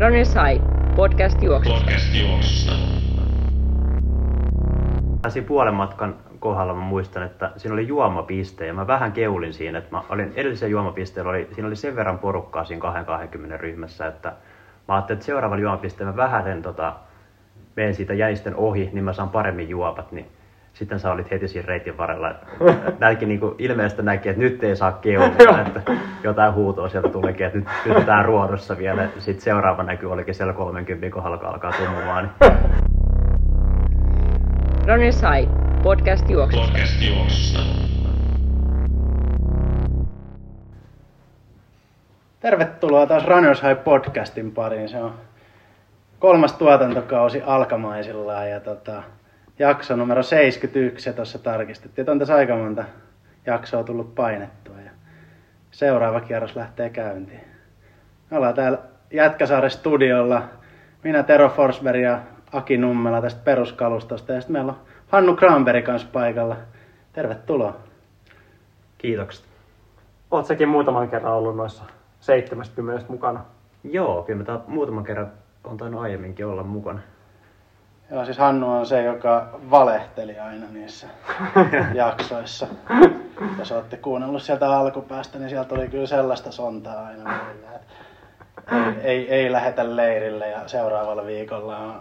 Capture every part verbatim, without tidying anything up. Runner's High, podcast juoksusta. Podcast juoksusta. Siinä puolen matkan kohdalla mä muistan, että siinä oli juomapiste ja mä vähän keulin siinä, että mä olin edellisellä juomapisteellä, oli, siinä oli sen verran porukkaa siinä kaksikymmentä ryhmässä, että mä ajattelin, että seuraavalla juomapisteellä mä vähäsen tota, menen siitä jäisten ohi, niin mä saan paremmin juopat, niin sitten sä olit heti siinä reitin varrella. Nälkin niin ilmeisesti näki, että nyt ei saa keulua, että jotain huutoa sieltä tulikin, että nyt pysytään ruodossa vielä. Sitten seuraava näky olikin siellä kolmenkymmenen kohdalla, kun alkaa tummumaan. Runner's High, podcast juoksusta. Podcast juoksusta. Tervetuloa taas Runner's High podcastin pariin. Se on kolmas tuotantokausi alkamaisillaan ja tota... jakso numero seitsemänkymmentäyksi, se tuossa tarkistettiin, että on tässä aika monta jaksoa tullut painettua ja seuraava kierros lähtee käyntiin. Me ollaan täällä Jätkäsaaren studiolla, minä Tero Forsberg ja Aki Nummela tästä peruskalustosta ja sitten meillä on Hannu Granberg kanssa paikalla. Tervetuloa. Kiitokset. Oot säkin muutaman kerran ollut noissa seitsemänkymmentä mukana? Joo, kyllä mä muutaman kerran on tainnut aiemminkin olla mukana. Joo, siis Hannu on se, joka valehteli aina niissä jaksoissa. Jos olette kuunnellut sieltä alkupäästä, niin sieltä oli kyllä sellaista sontaa aina välillä, että ei, ei, ei lähetä leirille ja seuraavalla viikolla on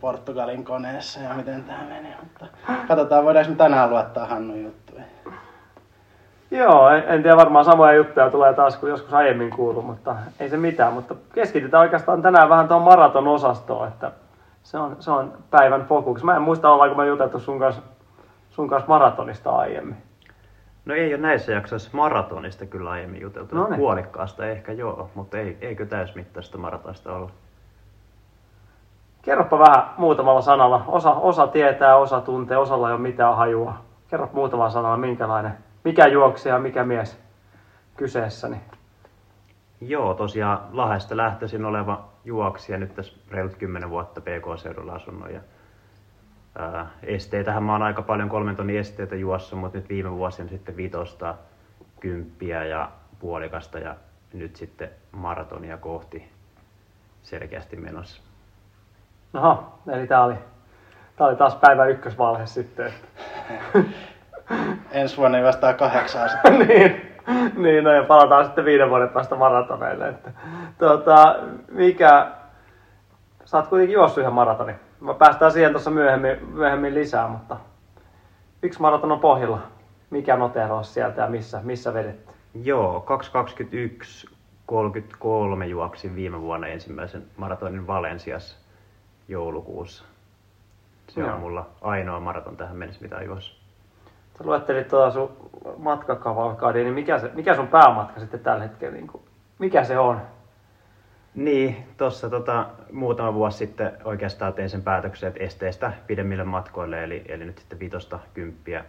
Portugalin koneessa ja miten tämä meni. Mutta katsotaan, voidaanko me tänään luottaa Hannun juttuja. Joo, en tiedä, varmaan samoja juttuja tulee taas kuin joskus aiemmin kuullut, mutta ei se mitään. Mutta keskitytään oikeastaan tänään vähän tuohon maratonosastoon, että Se on, se on päivän fokus. Mä en muista, ollaanko me juteltu sun kanssa, sun kanssa maratonista aiemmin. No ei ole näissä jaksoissa maratonista kyllä aiemmin juteltu. No puolikkaasta ehkä joo, mutta ei, eikö täysmittaista maratonista olla? Kerropa vähän muutamalla sanalla. Osa, osa tietää, osa tuntee, osalla ei ole mitään hajua. Kerro muutamalla sanalla, minkälainen, mikä juoksija, mikä mies kyseessä. Niin. Joo, tosiaan Lahdesta lähtöisin oleva juoksija, nyt tässä reilut kymmenen vuotta P K-seudulla asunut. Ja, ää, esteitähän mä oon aika paljon kolmen tonnin esteitä juossa, mutta nyt viime vuosina sitten vitosta, kymppiä ja puolikasta ja nyt sitten maratonia kohti selkeästi menossa. Aha, eli tää oli, tää oli taas päivän ykkösvalhe sitten. Ensi vuonna ei vastaa kahdeksaa sitten. Niin. Niin, no ja palataan sitten viiden vuoden päästä maratoneille, että tuota, mikä, sä oot kuitenkin juossut yhden maratonin, mä päästään siihen tuossa myöhemmin, myöhemmin lisää, mutta yksi maraton on pohjilla, mikä notero sieltä ja missä, missä vedettiin? Joo, kaksi kaksikymmentäyksi kolmekymmentäkolme juoksin viime vuonna ensimmäisen maratonin Valenciassa joulukuussa, se Joo. on mulla ainoa maraton tähän mennessä mitä juossa. Sä luettelit tuota sun matkakavalkaadia, niin mikä, se, mikä sun päämatka sitten tällä hetkellä, niin kuin, mikä se on? Niin, tuossa tota, muutama vuosi sitten oikeastaan tein sen päätöksen, että esteistä pidemmille matkoille, eli, eli nyt sitten vitosta kymppiä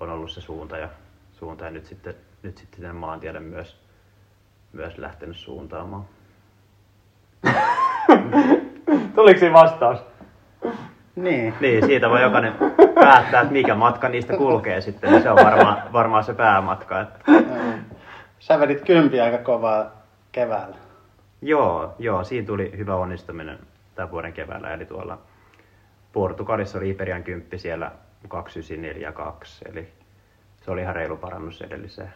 on ollut se suunta ja, suunta, ja nyt sitten, nyt sitten maantielle myös, myös lähtenyt suuntaamaan. Tuliko siinä vastaus? Niin. Niin, siitä voi jokainen päättää, että mikä matka niistä kulkee sitten. Se on varmaan, varmaan se päämatka. Että. Sä vedit kympiä aika kovaa keväällä. Joo, joo, siinä tuli hyvä onnistuminen tämän vuoden keväällä. Eli tuolla Portugalissa oli Iberian kymppi siellä kaksikymmentäyhdeksän neljäkymmentäkaksi. Eli se oli ihan reilu parannus edelliseen.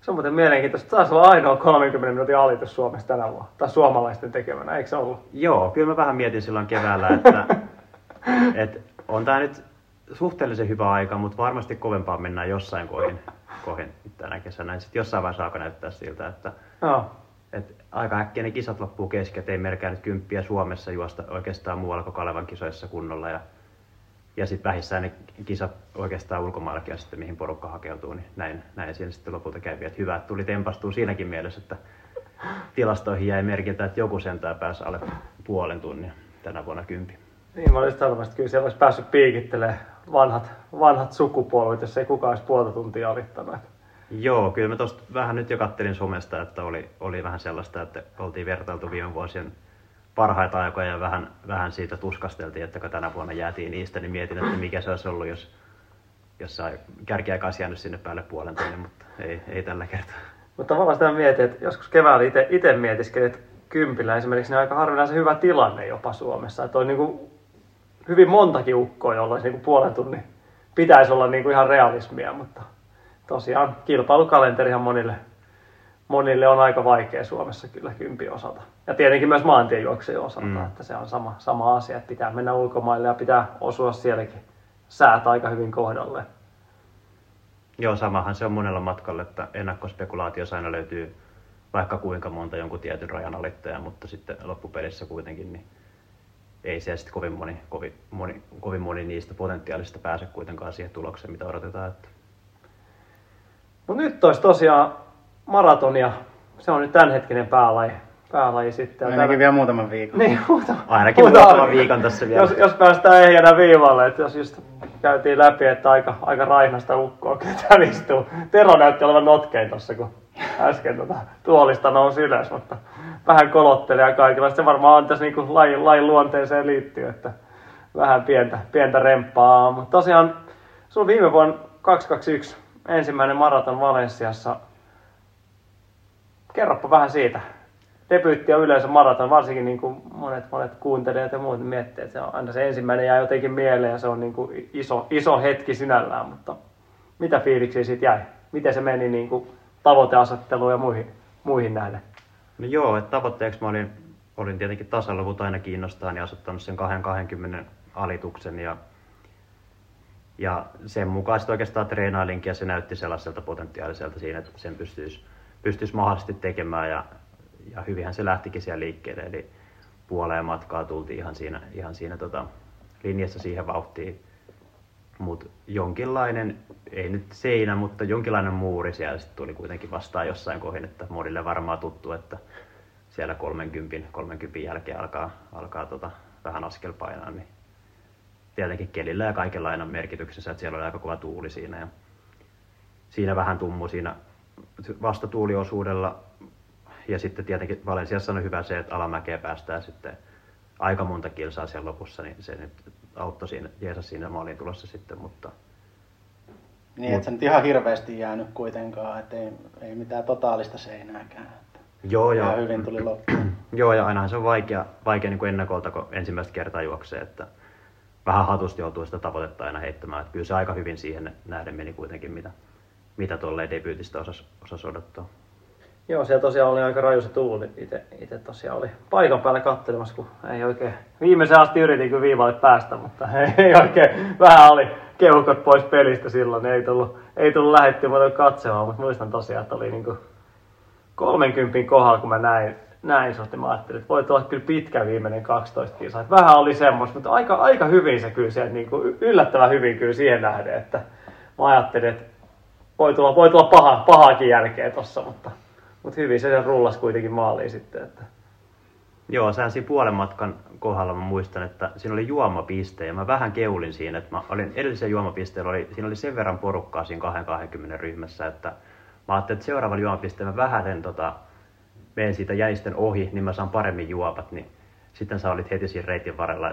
Se on muuten mielenkiintoista. Taisi olla ainoa kolmenkymmenen minuutin alitus Suomessa tänä vuonna. Tai suomalaisten tekemänä, eikö se ollut? Joo, kyllä mä vähän mietin silloin keväällä, että et on tää nyt suhteellisen hyvä aika, mutta varmasti kovempaa mennään jossain kohin, kohin tänä kesänä. Sitten jossain vaiheessa alkaa näyttää siltä, että no. et aika äkkiä ne kisat loppuu kesken, ettei merkää nyt kymppiä Suomessa juosta oikeastaan muualla kuin Kalevan kisoissa kunnolla. Ja, ja sitten vähissään ne kisat oikeastaan ulkomaillakin sitten, mihin porukka hakeutuu, niin näin, näin siinä sitten lopulta kävi. Et hyvä, että tuli tempastua siinäkin mielessä, että tilastoihin jäi merkintä, että joku sentään pääsi alle puolen tunnin tänä vuonna kympi. Niin, mä olin sanonut, että kyllä siellä olisi päässyt piikittelemään vanhat, vanhat sukupolvet, jos ei kukaan olisi puolta tuntia alittanut. Joo, kyllä mä tosta vähän nyt jo kattelin somesta, että oli, oli vähän sellaista, että oltiin vertailtu viime vuosien parhaita aikoja ja vähän, vähän siitä tuskasteltiin, että kun tänä vuonna jäätiin niistä, niin mietin, että mikä se olisi ollut, jos, jos kärkiaika olisi jäänyt sinne päälle puolen tunnin, mutta ei, ei tällä kertaa. Mutta tavallaan sitä mietin, että joskus keväällä itse mietiskelin, että kympillä esimerkiksi, niin on aika harvinaisen hyvä tilanne jopa Suomessa. Että on niin kuin hyvin montakin ukkoa, jolloin niin kuin puolen tunnin pitäisi olla niin kuin ihan realismia, mutta tosiaan kilpailukalenterihan monille, monille on aika vaikea Suomessa kyllä kympin osalta. Ja tietenkin myös maantiejuoksujen osalta, mm. että se on sama, sama asia, että pitää mennä ulkomaille ja pitää osua sielläkin säät aika hyvin kohdalle. Joo, samahan se on monella matkalla, että ennakkospekulaatiossa aina löytyy vaikka kuinka monta jonkun tietyn rajan alittajaa, mutta sitten loppupelissä kuitenkin niin ei siellä sitten kovin moni, kovin, moni, kovin moni niistä potentiaalista pääse kuitenkaan siihen tulokseen, mitä odotetaan. Että... No nyt olisi tosiaan maratonia. Se on nyt tämänhetkinen päälaji. päälaji sitten. Ainakin täällä... vielä muutaman viikon. Niin, muutama... Ainakin muutaman muutama viikon tässä vielä. Jos, jos päästään ehjänä viivalle, että jos just käytiin läpi, että aika, aika raihnaista ukkoa kyllä täällä istuu. Tero näytti olevan notkein tuossa, kun äsken tuota tuolista nousi ylös, mutta vähän kolottelee kaikilla. Se varmaan on tässä niin lajin, lajin luonteeseen liittyen, että vähän pientä, pientä remppaa. Mutta tosiaan sun viime vuonna kaksituhattakaksikymmentäyksi ensimmäinen maraton Valensiassa. Kerropa vähän siitä. Debyytti on yleensä maraton, varsinkin niin kuin monet, monet kuuntelijat ja muut miettii, että se on aina se ensimmäinen jää jotenkin mieleen ja se on niin kuin iso, iso hetki sinällään, mutta mitä fiiliksiä siitä jäi? Miten se meni niin kuin tavoiteasetteluun ja muihin, muihin nähden? No joo, että tavoitteeksi mä olin, olin tietenkin tasaluvut aina kiinnostaan ja asettanut sen kaksisataakaksikymmentä alituksen ja, ja sen mukaan sitten oikeastaan treenailinkin ja se näytti sellaiselta potentiaaliselta siinä, että sen pystyisi, pystyisi mahdollisesti tekemään ja Ja hyvinhän se lähtikin siellä liikkeelle, eli puoleen matkaa tultiin ihan siinä, ihan siinä tota, linjassa siihen vauhtiin. Mutta jonkinlainen, ei nyt seinä, mutta jonkinlainen muuri siellä sitten tuli kuitenkin vastaan jossain kohin, että monille varmaan tuttu, että siellä kolmenkymmenen jälkeen alkaa, alkaa tota, vähän askel painaa. Niin tietenkin kelillä ja kaikella aina merkityksessä, että siellä oli aika kova tuuli siinä. Ja siinä vähän tummu siinä vastatuuliosuudella. Ja sitten tietenkin Valensiassa on hyvä se, että alamäkeä päästään sitten aika monta kilsaa siellä lopussa, niin se nyt auttoi siinä, jeesas siinä maaliin tulossa sitten, mutta... Niin, mut... et se nyt ihan hirveästi jäänyt kuitenkaan, et ei, ei mitään totaalista seinääkään, että joo, ja hyvin tuli loppuun. Joo, ja ainahan se on vaikea, vaikea niin kuin ennakolta, kun ensimmäistä kertaa juoksee, että vähän hatusti joutuu sitä tavoitetta aina heittämään, että kyllä se aika hyvin siihen nähden meni kuitenkin, mitä, mitä tuolleen debyytistä osasi, osasi odottaa. Joo, siellä tosiaan oli aika raju se tuuli. Ite, ite tosiaan oli paikan päällä katselemassa, kun ei oikein... Viimeisen asti yritin kyllä viivalle päästä, mutta ei oikein... Vähän oli keuhkot pois pelistä silloin, ei tullut, ei tullut lähettyä katsomaan, mutta muistan tosiaan, että oli niinku kolmenkymmenen kohdalla, kun mä näin, näin suhti. Mä ajattelin, että voi tulla kyllä pitkä viimeinen kaksitoista kilsa. Vähän oli semmos, mutta aika, aika hyvin se kyllä siellä, niinku, yllättävän hyvin kyllä siihen nähden, että mä ajattelin, että voi tulla, voi tulla paha, pahaakin jälkeä tossa, mutta... Mutta hyvin se rullasi kuitenkin maaliin sitten. Että. Joo, sehän siinä puolen matkan kohdalla mä muistan, että siinä oli juomapiste ja mä vähän keulin siinä. Että mä olin edellisen juomapisteellä, oli, siinä oli sen verran porukkaa siinä kaksisataakaksikymmentä ryhmässä, että mä ajattelin, että seuraavalla juomapisteellä mä vähäten tota, menen siitä jäisten ohi, niin mä saan paremmin juopat. Niin sitten sä olit heti siinä reitin varrella.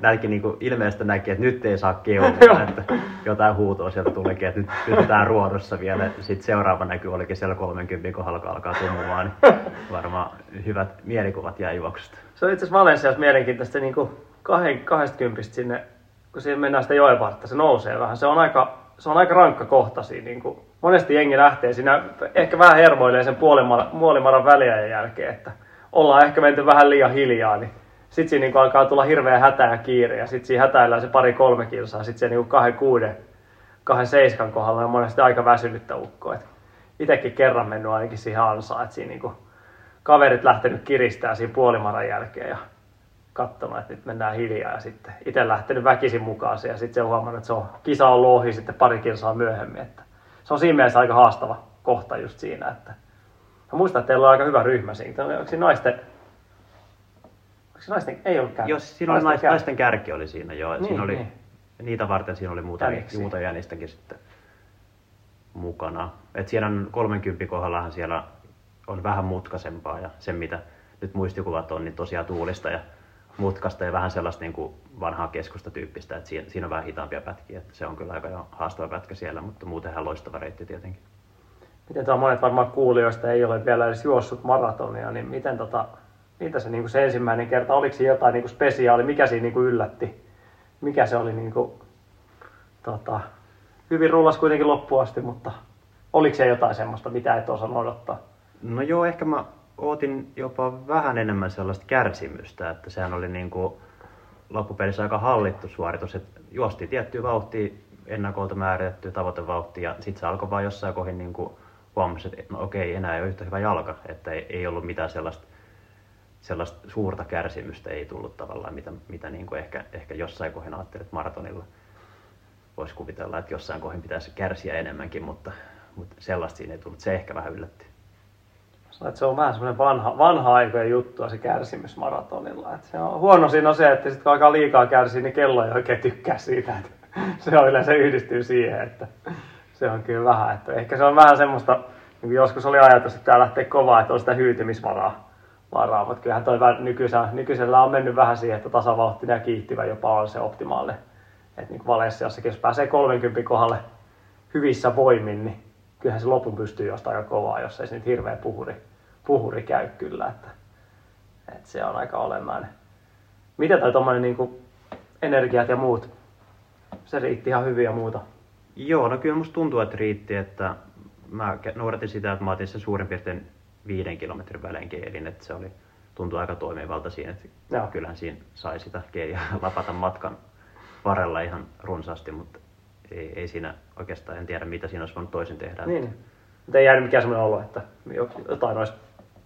Näinkin niinku ilmeisesti näki, että nyt ei saa keulua, että jotain huutoa sieltä tulikin, että nyt pysytään ruodossa vielä. Sitten seuraava näkyy olikin siellä kolmenkymmenen kohdalla, kun alkaa tummumaan, niin varmaan hyvät mielikuvat jää juoksusta. Se on itse asiassa Valensiassa mielenkiintoista niinku kaksikymmentä sinne, kun siinä mennään sitä joenvartta, se nousee vähän. Se on aika, se on aika rankka kohta siinä. Niinku. Monesti jengi lähtee siinä, ehkä vähän hermoilee sen puolimaran väliajan jälkeen, että ollaan ehkä menty vähän liian hiljaa, niin sitten siinä niinku alkaa tulla hirveä hätä ja kiire, ja sitten siinä hätäillään se pari-kolme kilsaa, sitten se niinku kahden kuuden, kahden seiskan kohdalla on monesti aika väsynyttä ukkoa. Itsekin kerran mennyt ainakin siihen ansaan, että siinä niinku kaverit lähtenyt kiristää siinä puolimaran jälkeen ja katsomaan, että nyt mennään hiljaa, ja sitten itse lähtenyt väkisin mukaan siihen, ja sitten se on huomannut, että se on, kisa on ollut ohi sitten pari kilsaa myöhemmin. Että se on siinä mielessä aika haastava kohta just siinä, että mä muistan, että teillä on aika hyvä ryhmä siinä. Onko siinä naisten... Onko siinä naisten... Ei ollut kärki. Jos siinä naisten, kärki. Naisten kärki oli siinä, joo. Niin, siinä oli, niin. Niitä varten siinä oli muuta jänistäkin sitten mukana. Et siellä on kolmenkymmenen kohdallahan siellä on vähän mutkaisempaa ja sen mitä nyt muistikuvat on, niin tosiaan tuulista ja mutkasta ja vähän sellaista niin kuin vanhaa keskusta tyyppistä. Et siinä, siinä on vähän hitaampia pätkiä. Et se on kyllä aika haastava pätkä siellä, mutta muutenhan loistava reitti tietenkin. Miten tuo monet varmaan kuulijoista ei ole vielä edes juossut maratonia, niin miten tota, Miltä se, niin kuin se ensimmäinen kerta, oliko siinä jotain niin kuin spesiaali, mikä siinä niin kuin yllätti? Mikä se oli niin kuin, tota, hyvin rullasi kuitenkin loppuun asti, mutta oliko se jotain semmoista, mitä et osaa odottaa? No joo, ehkä mä ootin jopa vähän enemmän sellaista kärsimystä, että sehän oli niin kuin loppupelissä aika hallittu suoritus, että juostiin tiettyä vauhtia, ennakolta määrättyä tavoitevauhtia ja sitten se alkoi vaan jossain kohin niin kuin huomasi, että no okei, enää ei ole yhtä hyvä jalka, että ei, ei ollut mitään sellaista, sellaista suurta kärsimystä ei tullut tavallaan, mitä, mitä niin kuin ehkä, ehkä jossain kohin ajattelin, että maratonilla voisi kuvitella, että jossain kohin pitäisi kärsiä enemmänkin, mutta, mutta sellaista siinä ei tullut, se ehkä vähän yllätti. Että se on vähän semmoinen vanha, vanha aikojen juttua se kärsimys maratonilla. Että se on, huono siinä on se, että sit kun alkaa liikaa kärsiä, niin kello ei oikein tykkää siitä. Että se on yleensä yhdistyy siihen, että se on kyllä vähän. Että ehkä se on vähän semmoista, niin joskus oli ajatus, että tää lähtee kovaa, että on sitä hyytymisvaraa. Varaa. Mutta kyllähän toi nykyisellä, nykyisellä on mennyt vähän siihen, että tasavauhtinen ja kiihtyvä jopa on se optimaalinen. Että niin Valenssiassakin, jos pääsee kolmenkymmenen kohdalle hyvissä voimin, niin kyllähän se lopun pystyy jostain aika kovaa, jos ei se nyt hirveä puhuri. Puhuri käy kyllä, että, että se on aika olennainen. Mitä toi tommonen niinku energiat ja muut? Se riitti ihan hyvin ja muuta. Joo, no kyllä musta tuntuu, että riitti, että mä noudatin sitä, että mä otin sen suurin piirtein viiden kilometrin välein keelin, että se oli, tuntui aika toimivalta siinä, että joo. Kyllähän siinä sai sitä keeliä lapata matkan varrella ihan runsaasti, mutta ei, ei siinä oikeastaan, en tiedä mitä siinä olisi voinut toisin tehdä. Niin. Että... Mutta ei jäänyt mikään semmoinen olo, että jotain olisi...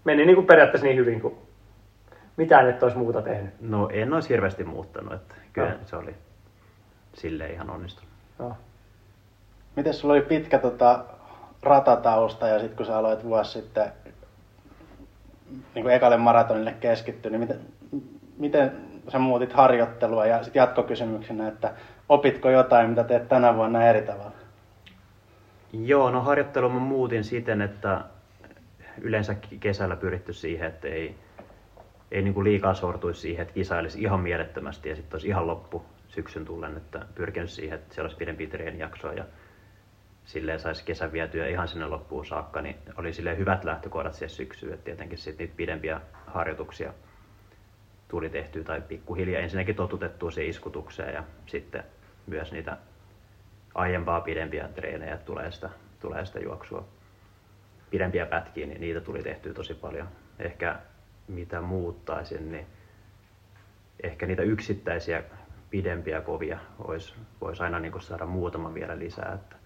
Meni niin kuin periaatteessa niin hyvin, kuin mitään et olisi muuta tehnyt. No en olisi hirveästi muuttanut, että kyllä no. Se oli silleen ihan onnistunut. No. Mites sulla oli pitkä tota, ratatausta ja sitten kun sä aloit vuosi sitten niin kuin ekalle maratonille keskittyä, niin miten, miten sä muutit harjoittelua ja sitten jatkokysymyksenä, että opitko jotain, mitä teet tänä vuonna eri tavalla? Joo, no harjoittelua mä muutin siten, että yleensä kesällä pyritty siihen, että ei, ei niin kuin liikaa sortuisi siihen, että kisailisi ihan mielettömästi ja sitten olisi ihan loppu syksyn tullen, että pyrkinyt siihen, että siellä olisi pidempi treenijaksoa ja silleen saisi kesän vietyä ihan sinne loppuun saakka, niin oli silleen hyvät lähtökohdat siihen syksyyn, että tietenkin sitten niitä pidempiä harjoituksia tuli tehtyä tai pikkuhiljaa ensinnäkin totutettua siihen iskutukseen ja sitten myös niitä aiempaa pidempiä treenejä, tulee sitä, tulee sitä juoksua pidempiä pätkiä, niin niitä tuli tehtyä tosi paljon. Ehkä mitä muuttaisin, niin ehkä niitä yksittäisiä pidempiä kovia voisi vois aina niin saada muutaman vielä lisää. Että,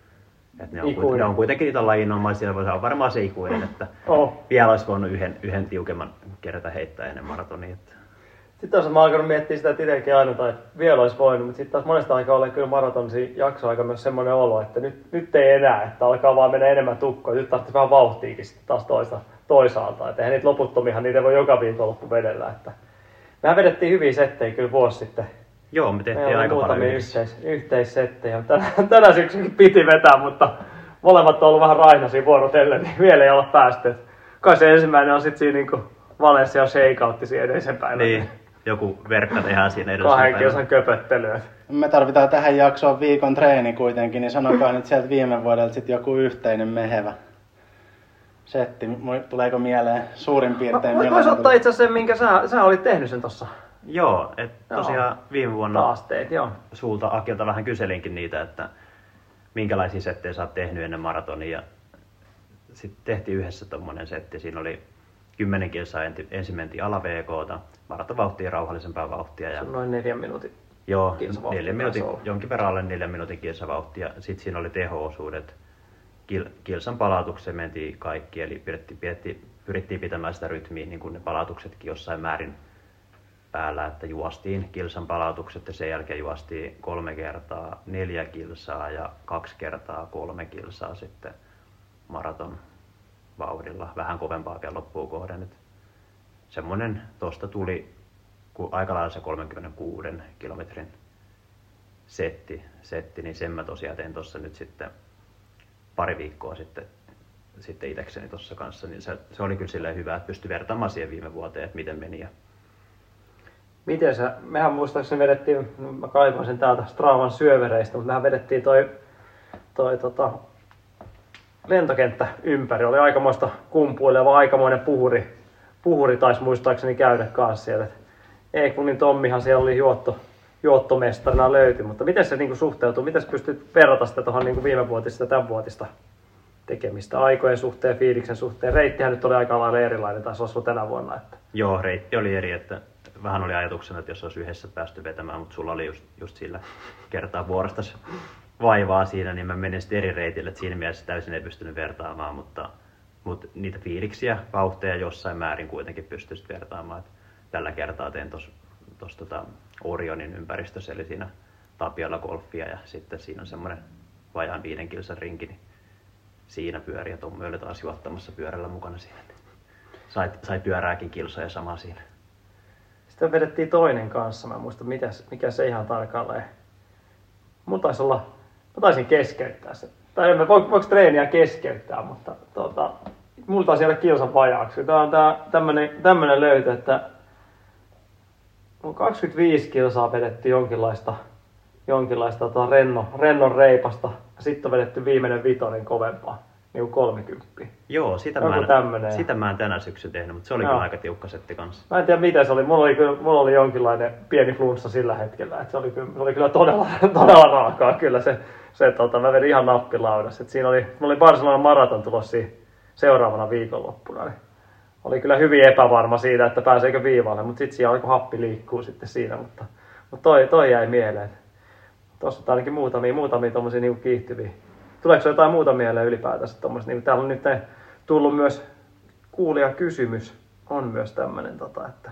että ne, on kuiten, ne on kuitenkin niitä lajinomaisia, se on varmaan se ikuinen, että oh. vielä olisi voinut yhden, yhden tiukemman kerta heittää ennen maratonia. Että. Sitten taas mä alkanut miettiä sitä, että itsekin aina tai vielä olisi voinut, mutta sitten taas monesta aikaa olen kyllä maratonsi jaksoaika myös semmoinen olo, että nyt, nyt ei enää, että alkaa vaan mennä enemmän tukkoon, nyt tarvitsisi vähän vauhtiakin sitten taas toisa, toisaalta, että eihän niitä loputtomihan niitä voi joka viikonloppu vedellä, että mehän vedettiin hyviä settejä kyllä vuosi sitten. Joo, me tehtiin aika paljon yhteis- yhteissettejä, tänä, tänä syksynkin piti vetää, mutta molemmat on ollut vähän raihnaisia vuorotellen, niin vielä ei olla päästy, kai se ensimmäinen on sitten siinä niin kuin Valencia shakeoutti siinä edellisen päivänä. Niin. Joku verkka tehdään siinä edessä. Kahden kilsan köpöttelyä. Me tarvitaan tähän jaksoon viikon treeni kuitenkin, niin sanokaa nyt sieltä viime vuodelta sitten joku yhteinen mehevä setti. Tuleeko mieleen suurin piirtein? No, voisi ottaa itse asiassa sen, minkä sä, sä olit tehnyt sen tossa. Joo, että tosiaan viime vuonna taasteet, joo. Sulta Akilta vähän kyselinkin niitä, että minkälaisia settejä sä oot tehnyt ennen maratonia. Sitten tehtiin yhdessä tommonen setti, siinä oli kymmenen kilsaa ensin mentiin ala-V K:ta, maratonvauhtia, rauhallisempaa vauhtia. Ja... Noin neljän minuutin Joo, neljän minuutin, jonkin verran alle neljän minuutin kilsavauhtia. Sitten siinä oli teho-osuudet. Kil- kilsan palautukseen mentiin kaikki, eli pyrittiin, pyrittiin, pyrittiin pitämään sitä rytmiä, niin kuin ne palautuksetkin jossain määrin päällä, että juostiin kilsan palautukset ja sen jälkeen juostiin kolme kertaa neljä kilsaa ja kaksi kertaa kolme kilsaa sitten maraton. Vauhdilla, vähän kovempaa vielä loppuun kohden. Semmoinen tuosta tuli aika lailla se kolmenkymmenenkuuden kilometrin setti, setti, niin sen mä tosiaan tein tuossa nyt sitten pari viikkoa sitten, sitten itsekseni tuossa kanssa. Niin se, se oli kyllä silleen hyvä, että pystyi vertaamaan siihen viime vuoteen, että miten meni. Ja... Miten sä, mehän muistaakseni vedettiin, mä kaivoin sen täältä Straavan syövereistä, mutta mehän vedettiin toi, toi tota... lentokenttä ympäri. Oli aikamoista kumpuileva, aikamoinen puhuri, Puhuri taisi muistaakseni käydä kanssa siellä. Eikunin Tommihan siellä oli juotto, juottomestarina löytyi, mutta miten se niinku suhteutuu? Miten pystyt verrata sitä tuohon niinku viimevuotista ja tämänvuotista tekemistä aikojen suhteen, fiiliksen suhteen? Reittihän nyt oli aika lailla erilainen, taisi olla tänä vuonna. Että... Joo, reitti oli eri. Että vähän oli ajatuksena, että jos olisi yhdessä päästy vetämään, mutta sulla oli just, just sillä kertaa vuorostasi vaivaa siinä, niin mä menin sitten eri reitille. Että siinä mielessä täysin ei pystynyt vertaamaan, mutta... Mutta niitä fiiliksiä, vauhteja jossain määrin kuitenkin pystyisit vertaamaan. Et tällä kertaa tein tuossa tota Orionin ympäristössä, eli siinä Tapiolla golfia ja sitten siinä on semmoinen vajaan viiden kilsan rinki. Niin siinä pyöri ja Tommi oli taas juottamassa pyörällä mukana siinä. Sai, sai pyörääkin kilsoja sama siinä. Sitten vedettiin toinen kanssa, mä en muista mikä se ihan tarkalleen. Mun taisi olla, mä taisin keskeyttää sen. Tai emme, voiko, voiko treeniä keskeyttää, mutta tuota, mulla taisi jäädä kilsan vajaaksi. Tämä on tää, tämmönen, tämmönen löytö, että mun kaksikymmentäviisi kilsaa vedetty jonkinlaista, jonkinlaista tota, rennon, rennon reipasta. Sitten on vedetty viimeinen vitonen kovempaa, niin kuin kolmekymmentä. Joo, sitä mä, en, sitä mä en tänä syksyn tehnyt, mutta se oli no. Kyllä aika tiukka setti kanssa. Mä en tiedä mitä se oli, mulla oli, mulla oli jonkinlainen pieni flunssa sillä hetkellä. Että se, oli, se oli kyllä todella, todella raakaa kyllä se. Se, tota, mä vedin ihan nappilaudassa. Siinä oli, oli Barcelonan maraton tulossa seuraavana viikonloppuna. Niin oli kyllä hyvin epävarma siitä, että pääseekö viivalle, mutta sitten siinä alkoi happi liikkuu sitten siinä. Mutta, mutta toi, toi jäi mieleen. Tuossa on ainakin muutamia, muutamia tommosia niinku kiihtyviä. Tuleeko jotain muuta mieleen ylipäätänsä tommosia? Niinku, täällä on nyt tullut myös kuulijakysymys. On myös tämmönen, tota, että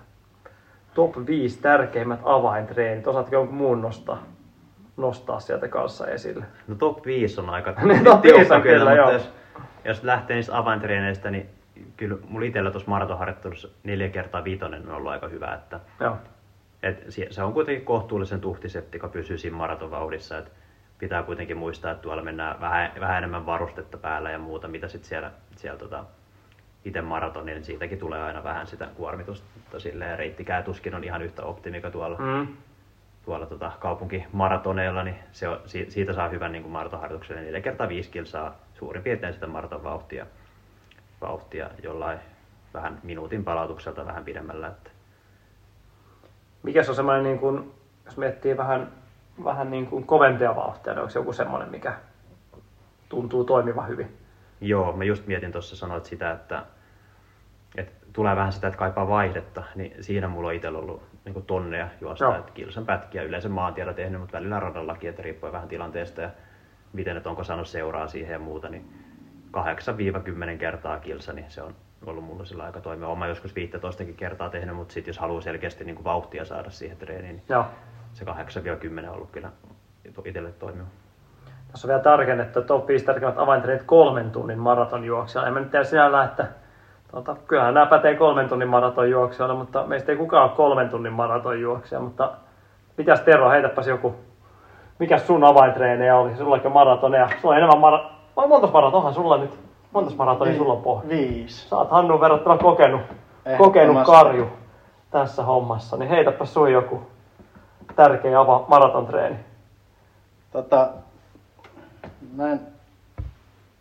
top viisi tärkeimmät avaintreenit. Osaatko jonkun muun nostaa? nostaa sieltä kanssa esille. No top viisi on aika tiukka kyllä, mutta jos, jos lähtee niistä avaintreeneistä, niin kyllä mulla itsellä tuossa maratonharjoittelussa neljä kertaa viitonen on ollut aika hyvä. Että, et se on kuitenkin kohtuullisen tuhtisetti, joka pysyy siinä maratonvauhdissa. Et pitää kuitenkin muistaa, että tuolla mennään vähän, vähän enemmän varustetta päällä ja muuta, mitä sitten siellä, siellä tota, itse maratonilla, niin siitäkin tulee aina vähän sitä kuormitusta. Silleen, reittikään tuskin on ihan yhtä optimika tuolla. Mm. Tuolla tota, kaupunkimaratoneilla, niin se on, siitä saa hyvän niin maratonharjoituksen. Neljä kertaa viisi kilsaa suurin piirtein sitä maraton vauhtia, vauhtia jollain vähän minuutin palautukselta vähän pidemmällä. Että. Mikäs on semmoinen, niin kuin, jos miettii vähän, vähän niin kuin kovempia vauhtia, niin onko joku semmoinen, mikä tuntuu toimivan hyvin? Joo, mä just mietin tuossa, sanoit sitä, että, että tulee vähän sitä, että kaipaa vaihdetta, niin siinä mulla on itsellä ollut niin tonneja juosta, no. Että kilsan pätkiä yleensä maantiellä tehnyt, mutta välillä radallakin, että riippuu vähän tilanteesta ja miten, että onko saanut seuraa siihen ja muuta, niin kahdeksasta kymmeneen kertaa kilsa, niin se on ollut mulla sillä aika toimiva. Olen joskus viisitoistakin kertaa tehnyt, mutta sitten jos haluaa selkeästi niin vauhtia saada siihen treeniin, niin no. Se kahdeksasta kymmeneen on ollut kyllä itselle toimiva. Tässä on vielä tarkennettu, että top viisi tärkeimmät avaintreenit kolmen tunnin maratonjuoksijalla. En mä nyt tiedä sinällä, että Tota, kyllähän nämä pätee kolmen tunnin maratonjuoksijoilla, mutta meistä ei kukaan ole kolmen tunnin maratonjuoksija, mutta mitäs Tero, heitäpäs joku, mikäs sun avaintreenejä oli, sullakin maratoneja, sulla on enemmän mara... Vai montas maratonhan sulla nyt, montas maratonia sulla on pohja? Viisi. Sä oot Hannun verrattuna kokenut, kokenut karju tässä hommassa, niin heitäpäs sun joku tärkeä ava maratontreeni. Tota, mä en...